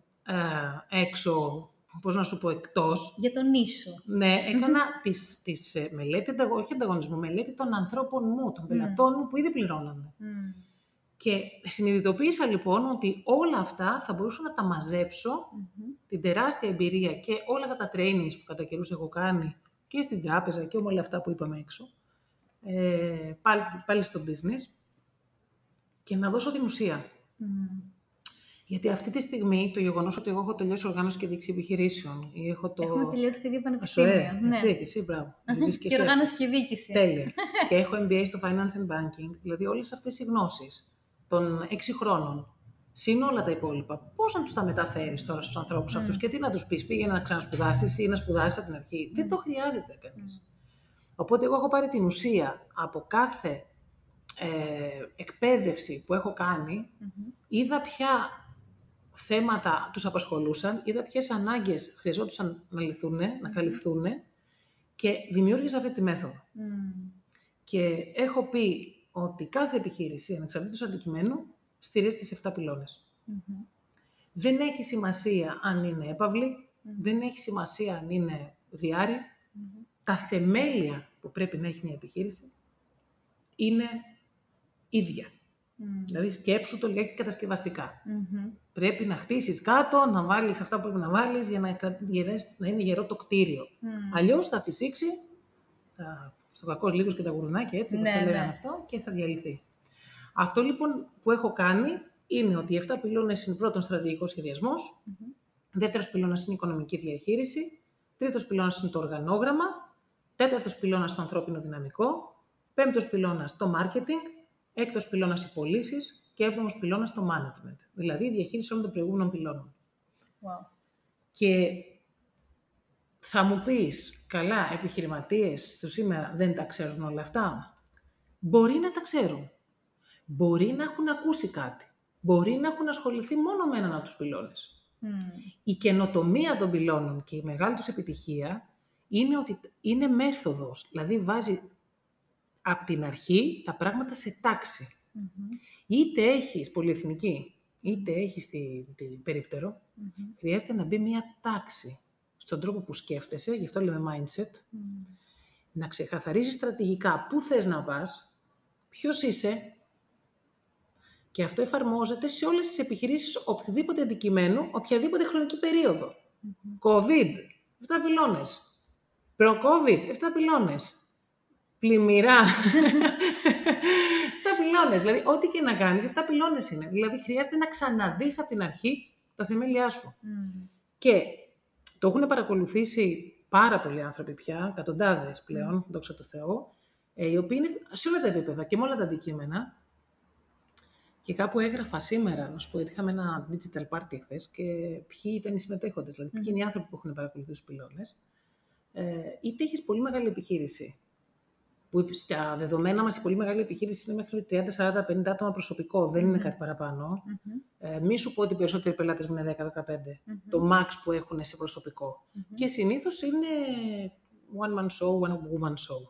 έξω. Πώς να σου πω, εκτός. Για τον ίσο. Ναι, έκανα τις μελέτη, όχι ανταγωνισμό, μελέτη των ανθρώπων μου, των πελατών μου που ήδη πληρώνανε. Και συνειδητοποίησα λοιπόν ότι όλα αυτά θα μπορούσα να τα μαζέψω, την τεράστια εμπειρία και όλα αυτά τα trainings που κατά καιρούς έχω κάνει και στην τράπεζα και όλα αυτά που είπαμε έξω, πάλι στο business, και να δώσω την ουσία. Γιατί αυτή τη στιγμή το γεγονός ότι εγώ έχω τελειώσει οργάνωση και δίκηση επιχειρήσεων. Ή έχω Έχουμε τελειώσει τη δύο πανεπιστήμια. Ναι. Έτσι, εσύ, μπράβο. Και οργάνωση και δίκηση. Τέλεια. Και έχω MBA στο Finance and Banking. Δηλαδή, όλες αυτές οι γνώσεις των 6 χρόνων, συν όλα τα υπόλοιπα, πώς να τους τα μεταφέρεις τώρα στους ανθρώπους αυτούς, και τι να τους πεις, πήγαινε να ξανασπουδάσεις ή να σπουδάσεις από την αρχή. Δεν το χρειάζεται κανείς. Οπότε, εγώ έχω πάρει την ουσία από κάθε εκπαίδευση που έχω κάνει, είδα πια θέματα τους απασχολούσαν, είδα ποιες ανάγκες χρειαζόντουσαν να λυθούν, να καλυφθούν, και δημιούργησα αυτή τη μέθοδο. Και έχω πει ότι κάθε επιχείρηση, ανεξαρτήτως αντικειμένου, στηρίζει τις 7 πυλώνες. Δεν έχει σημασία αν είναι έπαυλη, δεν έχει σημασία αν είναι διάρρη. Τα θεμέλια που πρέπει να έχει μια επιχείρηση είναι ίδια. Δηλαδή, σκέψου το λιγάκι κατασκευαστικά. Πρέπει να χτίσεις κάτω, να βάλεις αυτά που πρέπει να βάλεις για να είναι γερό το κτίριο. Αλλιώς θα φυσήξει, στο κακός λίγος και τα γουρουνάκια, έτσι, όπως το λέγανε αυτό, και θα διαλυθεί. Αυτό λοιπόν που έχω κάνει είναι ότι οι 7 πυλώνες είναι πρώτον στρατηγικός σχεδιασμός, δεύτερος πυλώνας είναι οικονομική διαχείριση, τρίτος πυλώνας είναι το οργανόγραμμα, τέταρτος πυλώνας το ανθρώπινο δυναμικό, πέμπτος πυλώνας το marketing, έκτος πυλώνας οι πωλήσεις και έβδομος πυλώνας το management. Δηλαδή η διαχείριση όλων των προηγούμενων πυλώνων. Wow. Και θα μου πεις, καλά, επιχειρηματίες του σήμερα δεν τα ξέρουν όλα αυτά. Μπορεί να τα ξέρουν. Μπορεί να έχουν ακούσει κάτι. Μπορεί να έχουν ασχοληθεί μόνο με έναν από τους πυλώνες. Mm. Η καινοτομία των πυλώνων και η μεγάλη τους επιτυχία είναι ότι είναι μέθοδος. Δηλαδή βάζει από την αρχή τα πράγματα σε τάξη. Mm-hmm. Είτε έχεις πολυεθνική, είτε έχεις την περίπτερο, mm-hmm. χρειάζεται να μπει μια τάξη στον τρόπο που σκέφτεσαι, γι' αυτό λέμε mindset, mm-hmm. να ξεκαθαρίσεις στρατηγικά πού θες να πας, ποιος είσαι, και αυτό εφαρμόζεται σε όλες τις επιχειρήσεις οποιοδήποτε αντικειμένου, οποιαδήποτε χρονική περίοδο. Mm-hmm. COVID, 7 πυλώνες. Προ-COVID, 7 πυλώνες. Πλημμυρά, 7 πυλώνες. Δηλαδή, ό,τι και να κάνεις, 7 πυλώνες είναι. Δηλαδή, χρειάζεται να ξαναδείς από την αρχή τα θεμέλιά σου. Mm-hmm. Και το έχουν παρακολουθήσει πάρα πολλοί άνθρωποι πια, εκατοντάδες πλέον, mm-hmm. δόξα τω Θεώ, οι οποίοι είναι σε όλα τα επίπεδα και με όλα τα αντικείμενα. Και κάπου έγραφα σήμερα, να σου πω, γιατί είχαμε ένα digital party χθες και ποιοι ήταν οι συμμετέχοντες, δηλαδή ποιοι είναι οι άνθρωποι που έχουν παρακολουθήσει τους πυλώνες. Είτε έχεις πολύ μεγάλη επιχείρηση, που στα δεδομένα μας η πολύ μεγάλη επιχείρηση είναι μέχρι 30, 40, 50 άτομα προσωπικό, δεν είναι κάτι παραπάνω. Μη σου πω ότι οι περισσότεροι πελάτες μου είναι 10, 15, το max που έχουν σε προσωπικό. Και συνήθως είναι one man show, one woman show.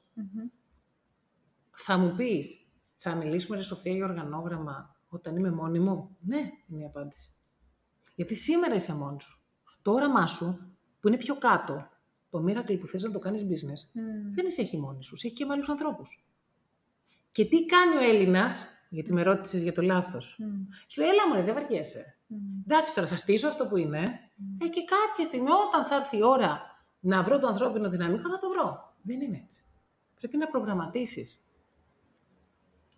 Θα μου πεις, θα μιλήσουμε, ρε Σοφία, για οργανόγραμμα όταν είμαι μόνη μου? Ναι, είναι η απάντηση. Γιατί σήμερα είσαι μόνη σου. Το όραμά σου, που είναι πιο κάτω, το miracle που θες να το κάνεις business, δεν είσαι έχει μόνη σου, έχει και με άλλους ανθρώπους. Και τι κάνει ο Έλληνας, γιατί με ρώτησες για το λάθος. Σου λέει, έλα μωρέ, δεν βαριέσαι. Εντάξει τώρα, θα στήσω αυτό που είναι, και κάποια στιγμή όταν θα έρθει η ώρα να βρω το ανθρώπινο δυναμικό, θα το βρω. Δεν είναι έτσι. Πρέπει να προγραμματίσεις.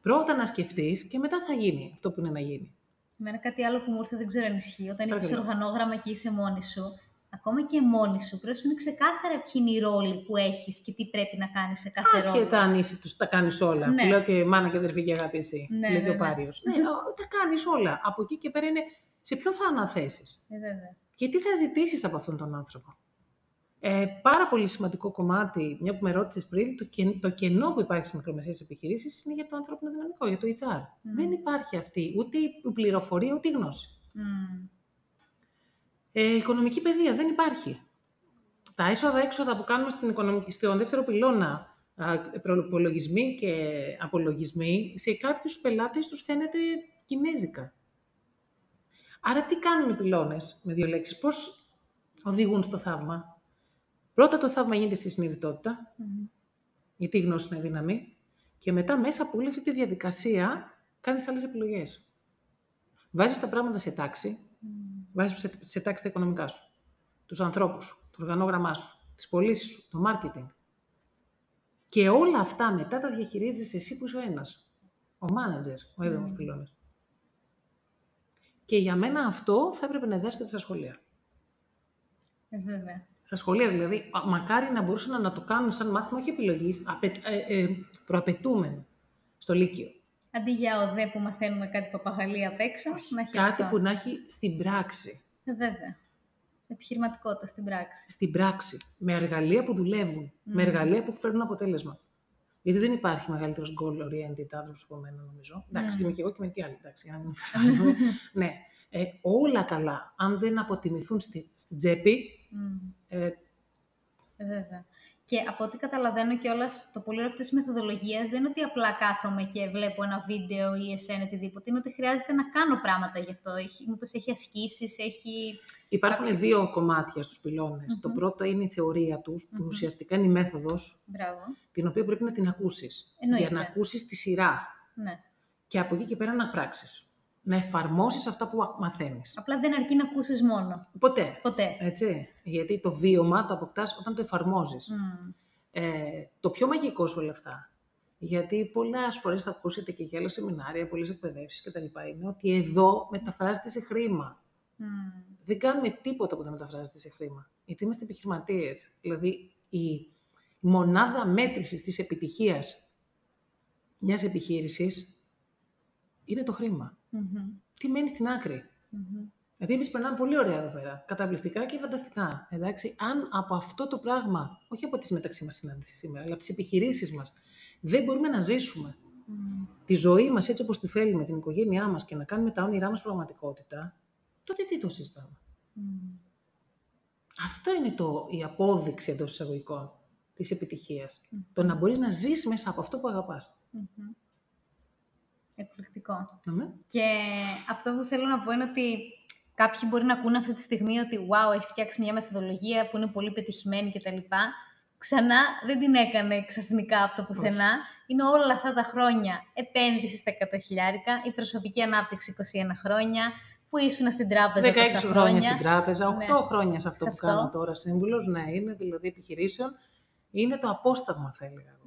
Πρώτα να σκεφτείς και μετά θα γίνει αυτό που είναι να γίνει. Εμένα κάτι άλλο που μου ήρθε, δεν ξέρω αν ισχύει. Όταν είπες οργανόγραμμα και είσαι μόνη σου, ακόμα και μόνη σου, πρέπει να σου είναι ξεκάθαρα ποιοι είναι οι ρόλοι που έχεις και τι πρέπει να κάνεις σε κάθε ρόλο. Άσχετα αν είσαι, τα κάνεις όλα. Ναι. Λέω και μάνα και αδερφή και αγάπη εσύ. Ναι, λέει και ο Πάριος. Ναι, τα κάνεις όλα. Από εκεί και πέρα είναι σε ποιον θα αναθέσεις. Και τι θα ζητήσεις από αυτόν τον άνθρωπο. Πάρα πολύ σημαντικό κομμάτι, μια που με ρώτησες πριν, το κενό που υπάρχει στις μικρομεσαίες επιχειρήσεις είναι για το ανθρώπινο δυναμικό, για το HR. Δεν υπάρχει αυτή ούτε η πληροφορία ούτε η γνώση. Οικονομική παιδεία δεν υπάρχει. Τα έσοδα-έξοδα που κάνουμε στον δεύτερο πυλώνα, προπολογισμοί και απολογισμοί, σε κάποιους πελάτες τους φαίνεται κινέζικα. Άρα τι κάνουν οι πυλώνες, με δύο λέξεις, πώς οδηγούν στο θαύμα? Πρώτα το θαύμα γίνεται στη συνειδητότητα, γιατί η γνώση είναι δύναμη, και μετά μέσα από όλη αυτή τη διαδικασία κάνεις άλλες επιλογές. Βάζεις τα πράγματα σε τάξη, βάζεις σε τάξη τα οικονομικά σου, τους ανθρώπους σου, το οργανόγραμμά σου, τις πωλήσεις σου, το marketing. Και όλα αυτά μετά τα διαχειρίζεσαι εσύ που είσαι ο ένας, ο manager, ο έβδομος πυλώνας. Και για μένα αυτό θα έπρεπε να διδάσκεται στα σχολεία. Βέβαια. Στα σχολεία δηλαδή, μακάρι να μπορούσαν να το κάνουν σαν μάθημα, όχι επιλογής, προαπαιτούμενο στο Λύκειο. Αντί για οδέ που μαθαίνουμε κάτι παπαγαλία απ' έξω, να έχει κάτι αυτό που να έχει στην πράξη. Βέβαια. Επιχειρηματικότητα στην πράξη. Στην πράξη. Με εργαλεία που δουλεύουν. Με εργαλεία που φέρνουν αποτέλεσμα. Γιατί δεν υπάρχει μεγαλύτερο goal-oriented άνθρωπο από μένα, νομίζω. Εντάξει, και είμαι και εγώ και μερικοί άλλοι. Εντάξει, για να μην φέρνουμε. Ναι. Όλα καλά. Αν δεν αποτιμηθούν στην τσέπη. Βέβαια. Και από ό,τι καταλαβαίνω κιόλας, το πολύ ωραίο αυτής της μεθοδολογίας δεν είναι ότι απλά κάθομαι και βλέπω ένα βίντεο ή εσένα οτιδήποτε, είναι ότι χρειάζεται να κάνω πράγματα γι' αυτό. Μου είπες, έχει ασκήσεις, έχει... Υπάρχουν δύο κομμάτια στους πυλώνες. Το πρώτο είναι η θεωρία τους, που ουσιαστικά είναι η μέθοδος, την οποία πρέπει να την ακούσεις. Για να ακούσεις τη σειρά. Ναι. Και από εκεί και πέρα να πράξεις. Να εφαρμόσεις αυτά που μαθαίνεις. Απλά δεν αρκεί να ακούσεις μόνο. Ποτέ. Έτσι. Γιατί το βίωμα το αποκτάς όταν το εφαρμόζεις. Το πιο μαγικό σε όλα αυτά, γιατί πολλές φορές θα ακούσετε και για άλλα σεμινάρια, πολλές εκπαιδεύσεις κτλ., είναι ότι εδώ μεταφράζεται σε χρήμα. Δεν κάνουμε τίποτα που δεν μεταφράζεται σε χρήμα. Γιατί είμαστε επιχειρηματίες. Δηλαδή, η μονάδα μέτρησης της επιτυχίας μιας επιχείρησης είναι το χρήμα. Mm-hmm. Τι μένει στην άκρη. Mm-hmm. Δηλαδή, εμείς περνάμε πολύ ωραία εδώ πέρα. Καταπληκτικά και φανταστικά. Εντάξει, αν από αυτό το πράγμα, όχι από τις μεταξύ μας συνάντησεις σήμερα, αλλά από τις επιχειρήσεις μας, δεν μπορούμε να ζήσουμε τη ζωή μας έτσι όπως τη θέλουμε, την οικογένειά μας και να κάνουμε τα όνειρά μας πραγματικότητα, τότε τι το συζητάμε. Αυτό είναι η απόδειξη εντός εισαγωγικών της επιτυχίας. Το να μπορείς να ζεις μέσα από αυτό που αγαπάς. Εκπληκτικό. Και αυτό που θέλω να πω είναι ότι κάποιοι μπορεί να ακούνε αυτή τη στιγμή ότι «Wow, έχει φτιάξει μια μεθοδολογία που είναι πολύ πετυχημένη» κτλ. Ξανά δεν την έκανε ξαφνικά από το πουθενά. Είναι όλα αυτά τα χρόνια επένδυση στα 100.000, η προσωπική ανάπτυξη 21 χρόνια, που ήσουν στην τράπεζα 16 χρόνια στην τράπεζα, 8 χρόνια σε αυτό που κάνω τώρα. Σύμβουλος, είναι δηλαδή επιχειρήσεων. Είναι το απόσταγμα, θα έλεγα.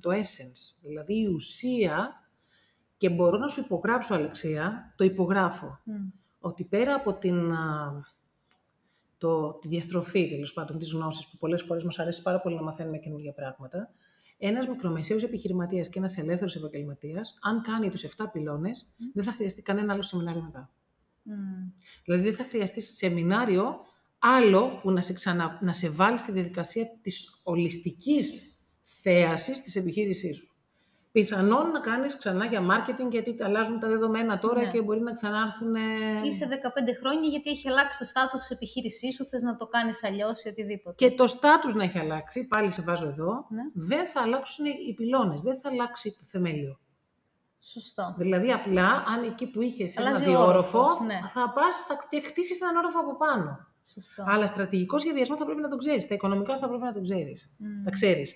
Το essence, δηλαδή η ουσία. Και μπορώ να σου υπογράψω, Αλεξία, το υπογράφω, ότι πέρα από τη διαστροφή, τέλος πάντων, της γνώσης, που πολλές φορές μας αρέσει πάρα πολύ να μαθαίνουμε καινούργια πράγματα, ένας μικρομεσαίος επιχειρηματίας και ένας ελεύθερος επαγγελματίας, αν κάνει τους 7 πυλώνες, δεν θα χρειαστεί κανένα άλλο σεμινάριο μετά. Δηλαδή, δεν θα χρειαστεί σεμινάριο άλλο που να σε βάλει στη διαδικασία της ολιστικής θέασης της επιχείρησής σου. Πιθανόν να κάνεις ξανά για marketing, γιατί αλλάζουν τα δεδομένα τώρα και μπορεί να ξανάρθουν. Ή σε 15 χρόνια, γιατί έχει αλλάξει το στάτους της επιχείρησής σου, θες να το κάνεις αλλιώς ή οτιδήποτε. Και το στάτους να έχει αλλάξει, πάλι σε βάζω εδώ, δεν θα αλλάξουν οι πυλώνες, δεν θα αλλάξει το θεμέλιο. Σωστό. Δηλαδή, απλά αν εκεί που είχες ένα διόροφο, θα πας και χτίσεις έναν όροφο από πάνω. Σωστό. Αλλά στρατηγικό σχεδιασμό θα πρέπει να τον ξέρεις. Τα οικονομικά θα πρέπει να τον ξέρεις. Τα ξέρεις.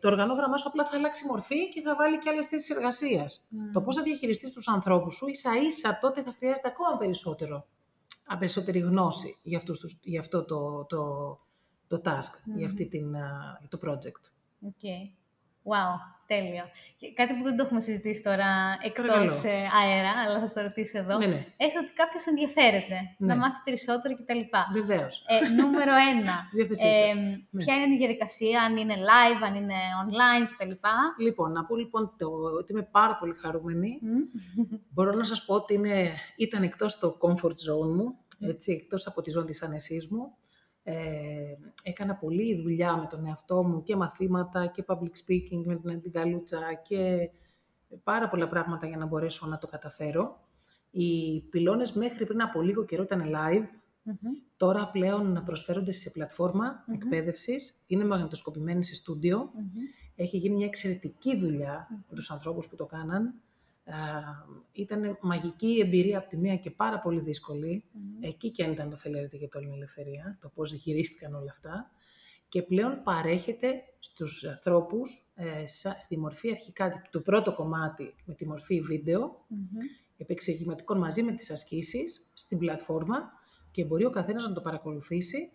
Το οργανόγραμμά σου απλά θα αλλάξει μορφή και θα βάλει και άλλες θέσεις εργασίας. Το πώς θα διαχειριστείς τους ανθρώπους σου, ίσα-ίσα τότε θα χρειάζεται ακόμα περισσότερη γνώση για αυτό το task, για αυτή το project. Okay. Wow, τέλειο. Κάτι που δεν το έχουμε συζητήσει τώρα εκτός αέρα, αλλά θα το ρωτήσω εδώ. Έστω ότι κάποιος ενδιαφέρεται να μάθει περισσότερο κτλ. Βεβαίως. Νούμερο 1. Στη διάθεσή σας. Ποια είναι η διαδικασία, αν είναι live, αν είναι online κτλ. Λοιπόν, να πω ότι είμαι πάρα πολύ χαρούμενη. Μπορώ να σας πω ότι ήταν εκτός το comfort zone μου, έτσι, εκτός από τη ζώνη της ανεσής μου. Έκανα πολλή δουλειά με τον εαυτό μου και μαθήματα και public speaking με την καλούτσα και πάρα πολλά πράγματα για να μπορέσω να το καταφέρω. Οι πυλώνες μέχρι πριν από λίγο καιρό ήταν live. Τώρα πλέον προσφέρονται σε πλατφόρμα εκπαίδευσης. Είναι μαγνητοσκοπημένοι σε στούντιο. Έχει γίνει μια εξαιρετική δουλειά με τους ανθρώπους που το κάναν. Ήταν μαγική εμπειρία από τη μία και πάρα πολύ δύσκολη. Εκεί και αν ήταν το θέλετε για όλη την ελευθερία, το πώς γυρίστηκαν όλα αυτά. Και πλέον παρέχεται στους ανθρώπους στη μορφή αρχικά του πρώτο κομμάτι με τη μορφή βίντεο, επεξηγηματικών μαζί με τις ασκήσεις, στην πλατφόρμα και μπορεί ο καθένας να το παρακολουθήσει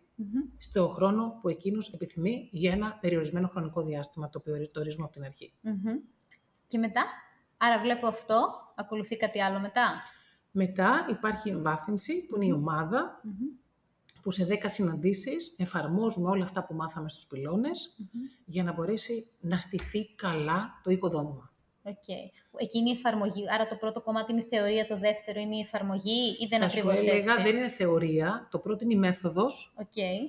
στο χρόνο που εκείνος επιθυμεί για ένα περιορισμένο χρονικό διάστημα, το οποίο ορίζουμε από την αρχή. Και μετά... Άρα βλέπω αυτό, ακολουθεί κάτι άλλο μετά. Μετά υπάρχει η εμβάθυνση, που είναι η ομάδα, που σε 10 συναντήσεις εφαρμόζουμε όλα αυτά που μάθαμε στους πυλώνες, για να μπορέσει να στηθεί καλά το οικοδόμημα. Εκείνη η εφαρμογή, άρα το πρώτο κομμάτι είναι η θεωρία, το δεύτερο είναι η εφαρμογή ή δεν ακριβώς έτσι? Θα σου έλεγα, δεν είναι θεωρία, το πρώτο είναι η μέθοδος,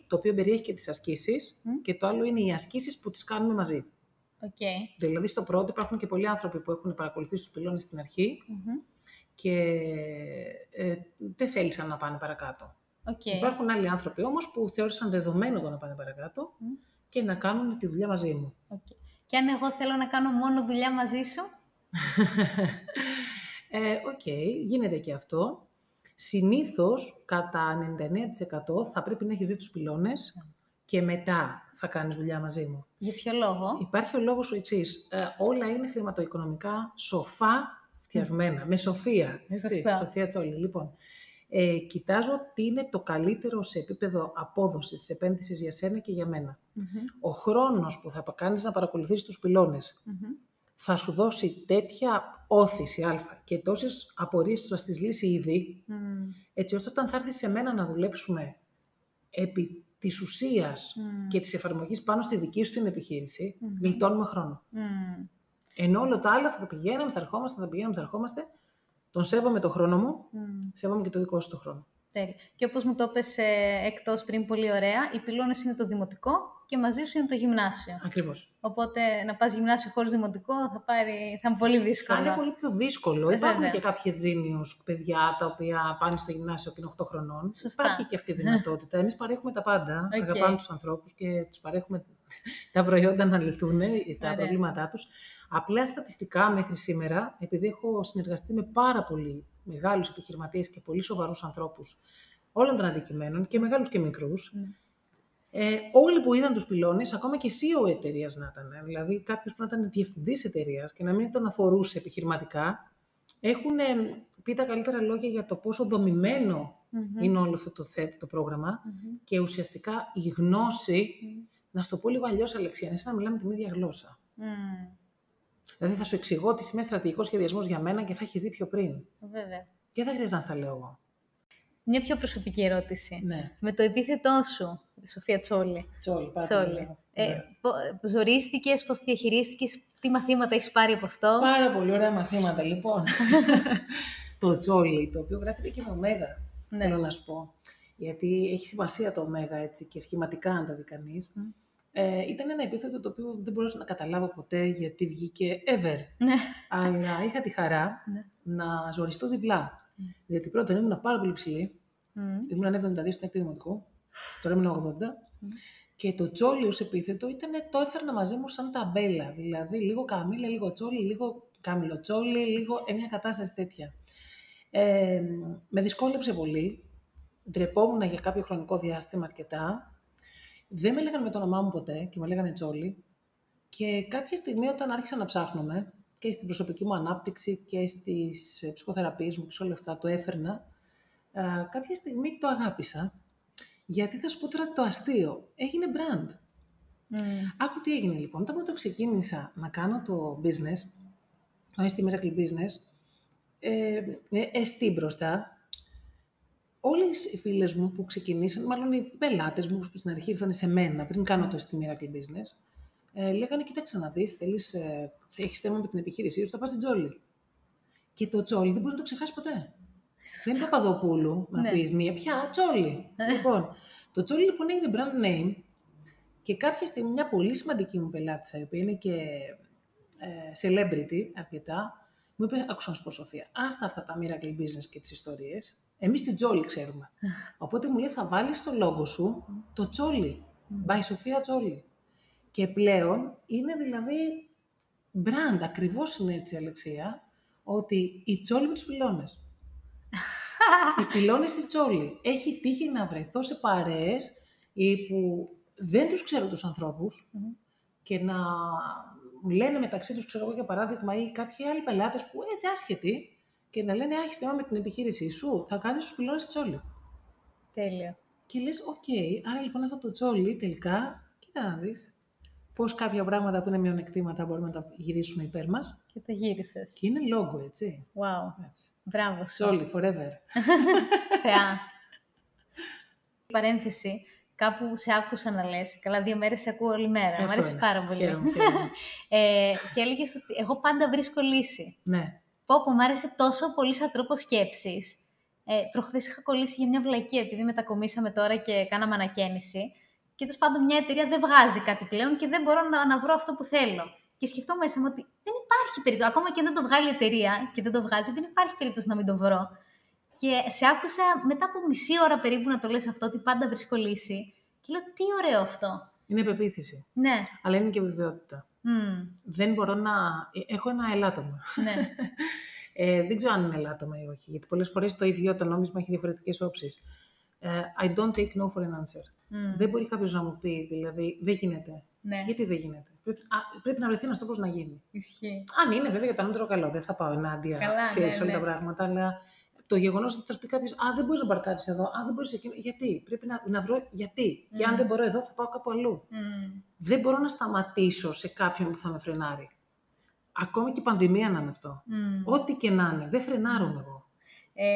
το οποίο περιέχει και τις ασκήσεις, και το άλλο είναι οι ασκήσεις που τις κάνουμε μαζί. Δηλαδή, στο πρώτο υπάρχουν και πολλοί άνθρωποι που έχουν παρακολουθήσει τους πυλώνες στην αρχή και δεν θέλησαν να πάνε παρακάτω. Υπάρχουν άλλοι άνθρωποι όμως που θεώρησαν δεδομένο το να πάνε παρακάτω και να κάνουν τη δουλειά μαζί μου. Και αν εγώ θέλω να κάνω μόνο δουλειά μαζί σου? Γίνεται και αυτό. Συνήθως, κατά 99% θα πρέπει να έχεις δει τους πυλώνες και μετά θα κάνεις δουλειά μαζί μου. Για ποιο λόγο? Υπάρχει ο λόγος ο εξής. Όλα είναι χρηματοοικονομικά σοφά φτιαγμένα, με σοφία. Σοφία Τσώλη. Λοιπόν, κοιτάζω τι είναι το καλύτερο σε επίπεδο απόδοσης της επένδυσης για σένα και για μένα. Ο χρόνος που θα κάνεις να παρακολουθήσεις τους πυλώνες θα σου δώσει τέτοια όθηση και τόσες απορίες θα στις λύσει ήδη, έτσι ώστε όταν θα έρθει σε μένα να δουλέψουμε επί της ουσίας και της εφαρμογής πάνω στη δική σου την επιχείρηση, γλιτώνουμε χρόνο. Ενώ όλα τα άλλα θα πηγαίναμε, θα ερχόμαστε, Τον σέβομαι τον χρόνο μου, σέβομαι και το δικό σου τον χρόνο. Τέλεια. Και όπως μου το είπες εκτός πριν πολύ ωραία, οι πυλώνες είναι το δημοτικό και μαζί σου είναι το γυμνάσιο. Ακριβώς. Οπότε να πας γυμνάσιο χωρίς δημοτικό θα είναι πολύ δύσκολο. Θα είναι πολύ πιο δύσκολο. Υπάρχουν και κάποια genius παιδιά τα οποία πάνε στο γυμνάσιο και είναι 8 χρονών. Σωστά. Υπάρχει και αυτή η δυνατότητα. Εμείς παρέχουμε τα πάντα. Okay. Αγαπάμε τους ανθρώπους και τους παρέχουμε τα προϊόντα να λυθούν τα προβλήματά τους. Απλά στατιστικά μέχρι σήμερα, επειδή έχω συνεργαστεί με πάρα πολύ μεγάλους επιχειρηματίες και πολύ σοβαρούς ανθρώπους όλων των αντικειμένων, και μεγάλους και μικρούς, όλοι που είδαν τους πυλώνες, ακόμα και CEO εταιρείας να ήταν, δηλαδή κάποιος που να ήταν διευθυντής εταιρείας και να μην τον αφορούσε επιχειρηματικά, έχουν πει τα καλύτερα λόγια για το πόσο δομημένο είναι όλο αυτό το πρόγραμμα και ουσιαστικά η γνώση, να στο πω λίγο αλλιώς, Αλεξία, είναι σαν να μιλάμε την ίδια γλώσσα. Δηλαδή θα σου εξηγώ ότι είμαι στρατηγικός σχεδιασμός για μένα και θα έχεις δει πιο πριν. Βέβαια. Και δεν χρειάζεται να στα λέω εγώ. Μια πιο προσωπική ερώτηση. Ναι. Με το επίθετό σου, Σοφία Τσώλη. Τσώλη. Ζορίστηκες, πώς διαχειρίστηκες, τι μαθήματα έχεις πάρει από αυτό? Πάρα πολύ ωραία μαθήματα, λοιπόν. Το Τσώλη, το οποίο γράφεται και με ωμέγα, θέλω να σου πω. Γιατί έχει σημασία το ωμέγα έτσι και σχηματικά, αν το δει κανείς. Ήταν ένα επίθετο το οποίο δεν μπορούσα να καταλάβω ποτέ γιατί βγήκε ever. Ναι. Αλλά είχα τη χαρά να ζοριστώ διπλά. Διότι πρώτον ήμουν πάρα πολύ ψηλή. Ήμουν 72 στην έκτη δημοτικού. Τώρα ήμουν 80. Και το Τσόλι ως επίθετο το έφερνα μαζί μου σαν ταμπέλα. Δηλαδή λίγο Καμίλα, λίγο Τσόλι, λίγο Καμιλοτσόλι, λίγο μια κατάσταση τέτοια. Με δυσκόλεψε πολύ. Ντρεπόμουν για κάποιο χρονικό διάστημα αρκετά. Δεν με λέγανε με το όνομά μου ποτέ και με λέγανε Τσώλη. Και κάποια στιγμή όταν άρχισα να ψάχνομαι και στην προσωπική μου ανάπτυξη και στις ψυχοθεραπείες μου και σε όλα αυτά το έφερνα, κάποια στιγμή το αγάπησα, γιατί θα σου πω τώρα το αστείο. Έγινε brand. Άκου τι έγινε λοιπόν. Όταν το ξεκίνησα να κάνω το business, στη Miracle Business, εστί μπροστά, όλες οι φίλες μου που ξεκινήσαν, μάλλον οι πελάτες μου που στην αρχή ήρθαν σε μένα πριν κάνω το στη Miracle Business, λέγανε: κοίταξε να δεις, θέλεις, έχεις θέμα με την επιχείρησή σου, θα πας στην Τσόλη. Και το Τσόλη δεν μπορεί να το ξεχάσει ποτέ. Δεν είναι Παπαδοπούλου να πεις μία πια, Τσόλη. Λοιπόν, το Τσόλη λοιπόν έγινε brand name και κάποια στιγμή μια πολύ σημαντική μου πελάτησα, η οποία είναι και celebrity αρκετά, μου είπε: άκουσα να σου πω, Σοφία, άστα αυτά τα Miracle Business και τις ιστορίες. Εμείς την Τσόλη ξέρουμε. Οπότε μου λέει, θα βάλεις στο λόγο σου το Τσόλη. By Σοφία Τσώλη. Και πλέον είναι δηλαδή brand. Ακριβώς είναι έτσι, Αλεξία, ότι η Τσόλη με τους πυλώνες. Οι πυλώνες της Τσόλη. Έχει τύχει να βρεθώ σε παρέες που δεν τους ξέρω τους ανθρώπους και να μου λένε μεταξύ τους, ξέρω εγώ για παράδειγμα, ή κάποιοι άλλοι πελάτες που έτσι άσχετοι, και να λένε, έχεις θέμα με την επιχείρησή σου, θα κάνεις τους πυλώνες Τσόλι. Τέλεια. Και λες, οκ, άρα λοιπόν αυτό το Τσόλι τελικά, κοίτα να δεις, πώς κάποια πράγματα που είναι μειονεκτήματα μπορούμε να τα γυρίσουμε υπέρ μας. Και το γύρισες. Και είναι λόγο, έτσι. Wow. Έτσι. Μπράβο. Τσόλι, forever. Θεά. Παρένθεση. Κάπου σε άκουσα να λες, καλά 2 μέρες σε ακούω όλη μέρα, μου αρέσει πάρα πολύ. Χαίρομαι. Και έλεγες ότι εγώ πάντα βρίσκω λύση. Ναι. Πω, μου άρεσε τόσο πολύ σαν τρόπο σκέψης. Προχθές είχα κολλήσει για μια βλακή, επειδή μετακομίσαμε τώρα και κάναμε ανακαίνιση. Και τέλος πάντων, μια εταιρεία δεν βγάζει κάτι πλέον και δεν μπορώ να βρω αυτό που θέλω. Και σκεφτόμουν μέσα μου ότι δεν υπάρχει περίπτωση. Ακόμα και αν δεν το βγάλει η εταιρεία και δεν το βγάζει, δεν υπάρχει περίπτωση να μην το βρω. Και σε άκουσα μετά από μισή ώρα περίπου να το λες αυτό, ότι πάντα βρίσκω λύση. Και λέω, τι ωραίο αυτό. Είναι πεποίθηση. Ναι. Αλλά είναι και βεβαιότητα. Δεν μπορώ να... Έχω ένα ελάττωμα. Ναι. Δεν ξέρω αν είναι ελάττωμα ή όχι, γιατί πολλές φορές το ίδιο το νόμισμα έχει διαφορετικές όψεις. I don't take no for an answer. Δεν μπορεί κάποιος να μου πει, δηλαδή, δεν γίνεται. Ναι. Γιατί δεν γίνεται. Πρέπει να βρεθεί ένας τρόπος να γίνει. Ισχύει. Αν είναι βέβαια για το ανώτερο καλό, δεν θα πάω ενάντια σε όλα τα πράγματα, αλλά το γεγονός ότι θα σου πει κάποιος, α, δεν μπορείς να μπαρκάρεις εδώ, α, δεν μπορείς εκείνο. Γιατί, πρέπει να βρω γιατί. Και αν δεν μπορώ εδώ, θα πάω κάπου αλλού. Δεν μπορώ να σταματήσω σε κάποιον που θα με φρενάρει. Ακόμη και η πανδημία να είναι αυτό. Ό,τι και να είναι, δεν φρενάρομαι εγώ.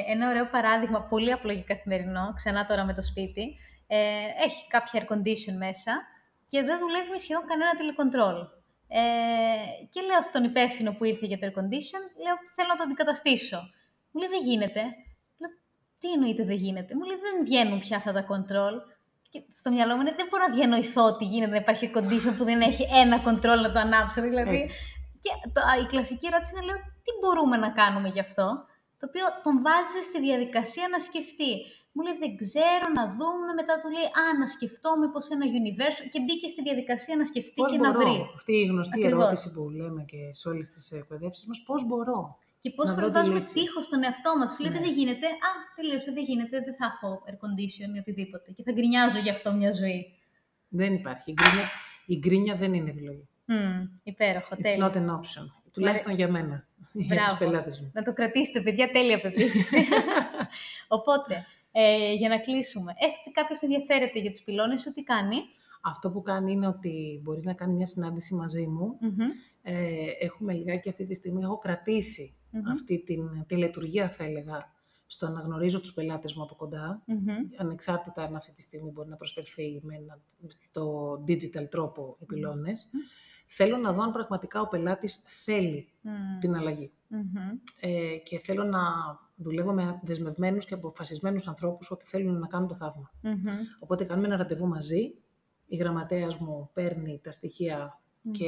Ένα ωραίο παράδειγμα, πολύ απλό και καθημερινό, ξανά τώρα με το σπίτι. Έχει κάποια air condition μέσα και δεν δουλεύει με σχεδόν κανένα τηλεκοντρόλ. Και λέω στον υπεύθυνο που ήρθε για το air condition, λέω, θέλω να το αντικαταστήσω. Μου λέει δεν γίνεται. Λέω, τι εννοείται δεν γίνεται. Μου λέει δεν βγαίνουν πια αυτά τα control. Και στο μυαλό μου είναι δεν μπορώ να διανοηθώ ότι γίνεται να υπάρχει condition που δεν έχει ένα control να το ανάψω. Δηλαδή. Και η κλασική ερώτηση είναι λέω τι μπορούμε να κάνουμε γι' αυτό. Το οποίο τον βάζει στη διαδικασία να σκεφτεί. Μου λέει δεν ξέρω, να δούμε. Μετά του λέει α, να σκεφτώ μήπως ένα universe. Και μπήκε στη διαδικασία να σκεφτεί πώς και μπορώ να βρει. Αυτή η γνωστή ακριβώς ερώτηση που λέμε και σε όλες τις εκπαιδεύσεις μας, πώς μπορώ. Και πώς προβάζουμε τείχος στον εαυτό μας. Σου λέει ναι, δεν γίνεται. Α, τελείωσε, δεν γίνεται. Δεν θα έχω air condition ή οτιδήποτε. Και θα γκρινιάζω γι' αυτό μια ζωή. Δεν υπάρχει. Η γκρίνια δεν είναι επιλογή. Υπέροχο. It's τέλει. Not an option. Τουλάχιστον για μένα. Για τους μου. Να το κρατήσετε, παιδιά, τέλεια πεποίθηση. Οπότε, για να κλείσουμε. Έστω ότι κάποιος ενδιαφέρεται για τους πυλώνες, ό,τι κάνει. Αυτό που κάνει είναι ότι μπορεί να κάνει μια συνάντηση μαζί μου. Mm-hmm. Έχουμε λιγάκι αυτή τη στιγμή, έχω κρατήσει αυτή την τηλετουργία, θα έλεγα, στο να γνωρίζω τους πελάτες μου από κοντά. Ανεξάρτητα αν αυτή τη στιγμή μπορεί να προσφερθεί με το digital τρόπο οι πυλώνες. Θέλω να δω αν πραγματικά ο πελάτης θέλει την αλλαγή. Και θέλω να δουλεύω με δεσμευμένους και αποφασισμένους ανθρώπους ότι θέλουν να κάνουν το θαύμα. Οπότε κάνουμε ένα ραντεβού μαζί. Η γραμματέας μου παίρνει τα στοιχεία και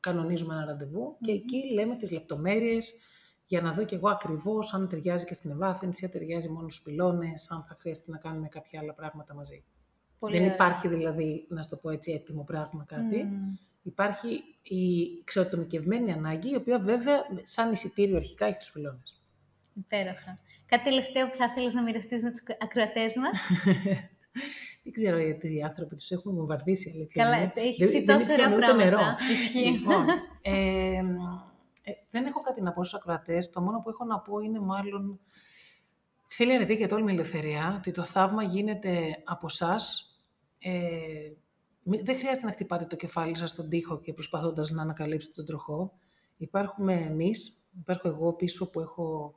κανονίζουμε ένα ραντεβού. Και εκεί λέμε τις λεπτομέρειες για να δω κι εγώ ακριβώς αν ταιριάζει και στην ευάθυνση, αν ταιριάζει μόνο στους πυλώνες, αν θα χρειαστεί να κάνουμε κάποια άλλα πράγματα μαζί. Πολύ δεν ωραία. Υπάρχει δηλαδή, να στο πω έτσι, έτοιμο πράγμα κάτι. Υπάρχει η εξατομικευμένη ανάγκη, η οποία βέβαια σαν εισιτήριο αρχικά έχει τους πυλώνες. Υπέροχα. Κάτι τελευταίο που θα ήθελες να μοιραστείς με τους ακροατές μας. Δεν ξέρω γιατί οι άνθρωποι τους έχουν βομβαρδίσει. Καλά, έχεις πει τόσο ωραία πράγματα. Λοιπόν, δεν έχω κάτι να πω στους ακροατές. Το μόνο που έχω να πω είναι μάλλον θέλει αρετή και τόλμη ελευθερία, ότι το θαύμα γίνεται από εσάς. Δεν χρειάζεται να χτυπάτε το κεφάλι σας στον τοίχο και προσπαθώντας να ανακαλύψετε τον τροχό. Υπάρχουμε εμείς, υπάρχω εγώ πίσω που έχω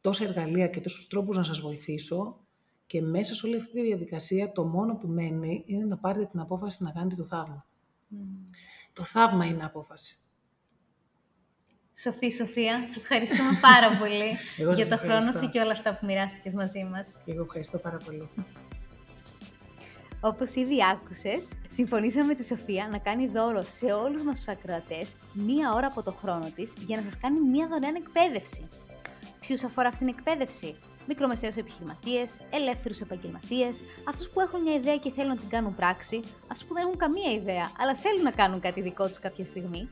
τόσα εργαλεία και τόσους τρόπους να σας βοηθήσω και μέσα σε όλη αυτή τη διαδικασία το μόνο που μένει είναι να πάρετε την απόφαση να κάνετε το θαύμα. Το θαύμα είναι απόφαση. Σοφία, σε ευχαριστούμε πάρα πολύ για τον χρόνο σου και όλα αυτά που μοιράστηκες μαζί μας. Εγώ ευχαριστώ πάρα πολύ. Όπως ήδη άκουσες, συμφωνήσαμε με τη Σοφία να κάνει δώρο σε όλους μας τους ακροατές μία ώρα από το χρόνο της για να σας κάνει μία δωρεάν εκπαίδευση. Ποιους αφορά αυτήν την εκπαίδευση? Μικρομεσαίους επιχειρηματίες, ελεύθερους επαγγελματίες, αυτούς που έχουν μια ιδέα και θέλουν να την κάνουν πράξη, αυτούς που δεν έχουν καμία ιδέα αλλά θέλουν να κάνουν κάτι δικό τους κάποια στιγμή.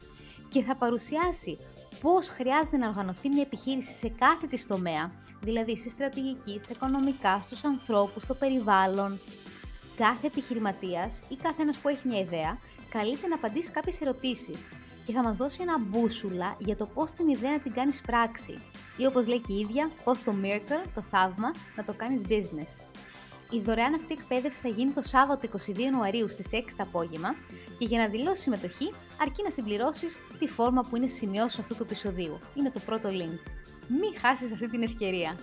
Και θα παρουσιάσει πώς χρειάζεται να οργανωθεί μια επιχείρηση σε κάθε της τομέα, δηλαδή στη στρατηγική, στα οικονομικά, στους ανθρώπους, στο περιβάλλον. Κάθε επιχειρηματίας ή κάθε ένας που έχει μια ιδέα καλείται να απαντήσει κάποιες ερωτήσεις και θα μας δώσει ένα μπούσουλα για το πώς την ιδέα να την κάνεις πράξη ή όπως λέει και η ίδια, πώς το miracle, το θαύμα, να το κάνεις business. Η δωρεάν αυτή εκπαίδευση θα γίνει το Σάββατο 22 Ιανουαρίου στις 6 το απόγευμα και για να δηλώσεις συμμετοχή αρκεί να συμπληρώσεις τη φόρμα που είναι στις σημειώσεις αυτού του επεισοδίου. Είναι το πρώτο link. Μην χάσεις αυτή την ευκαιρία.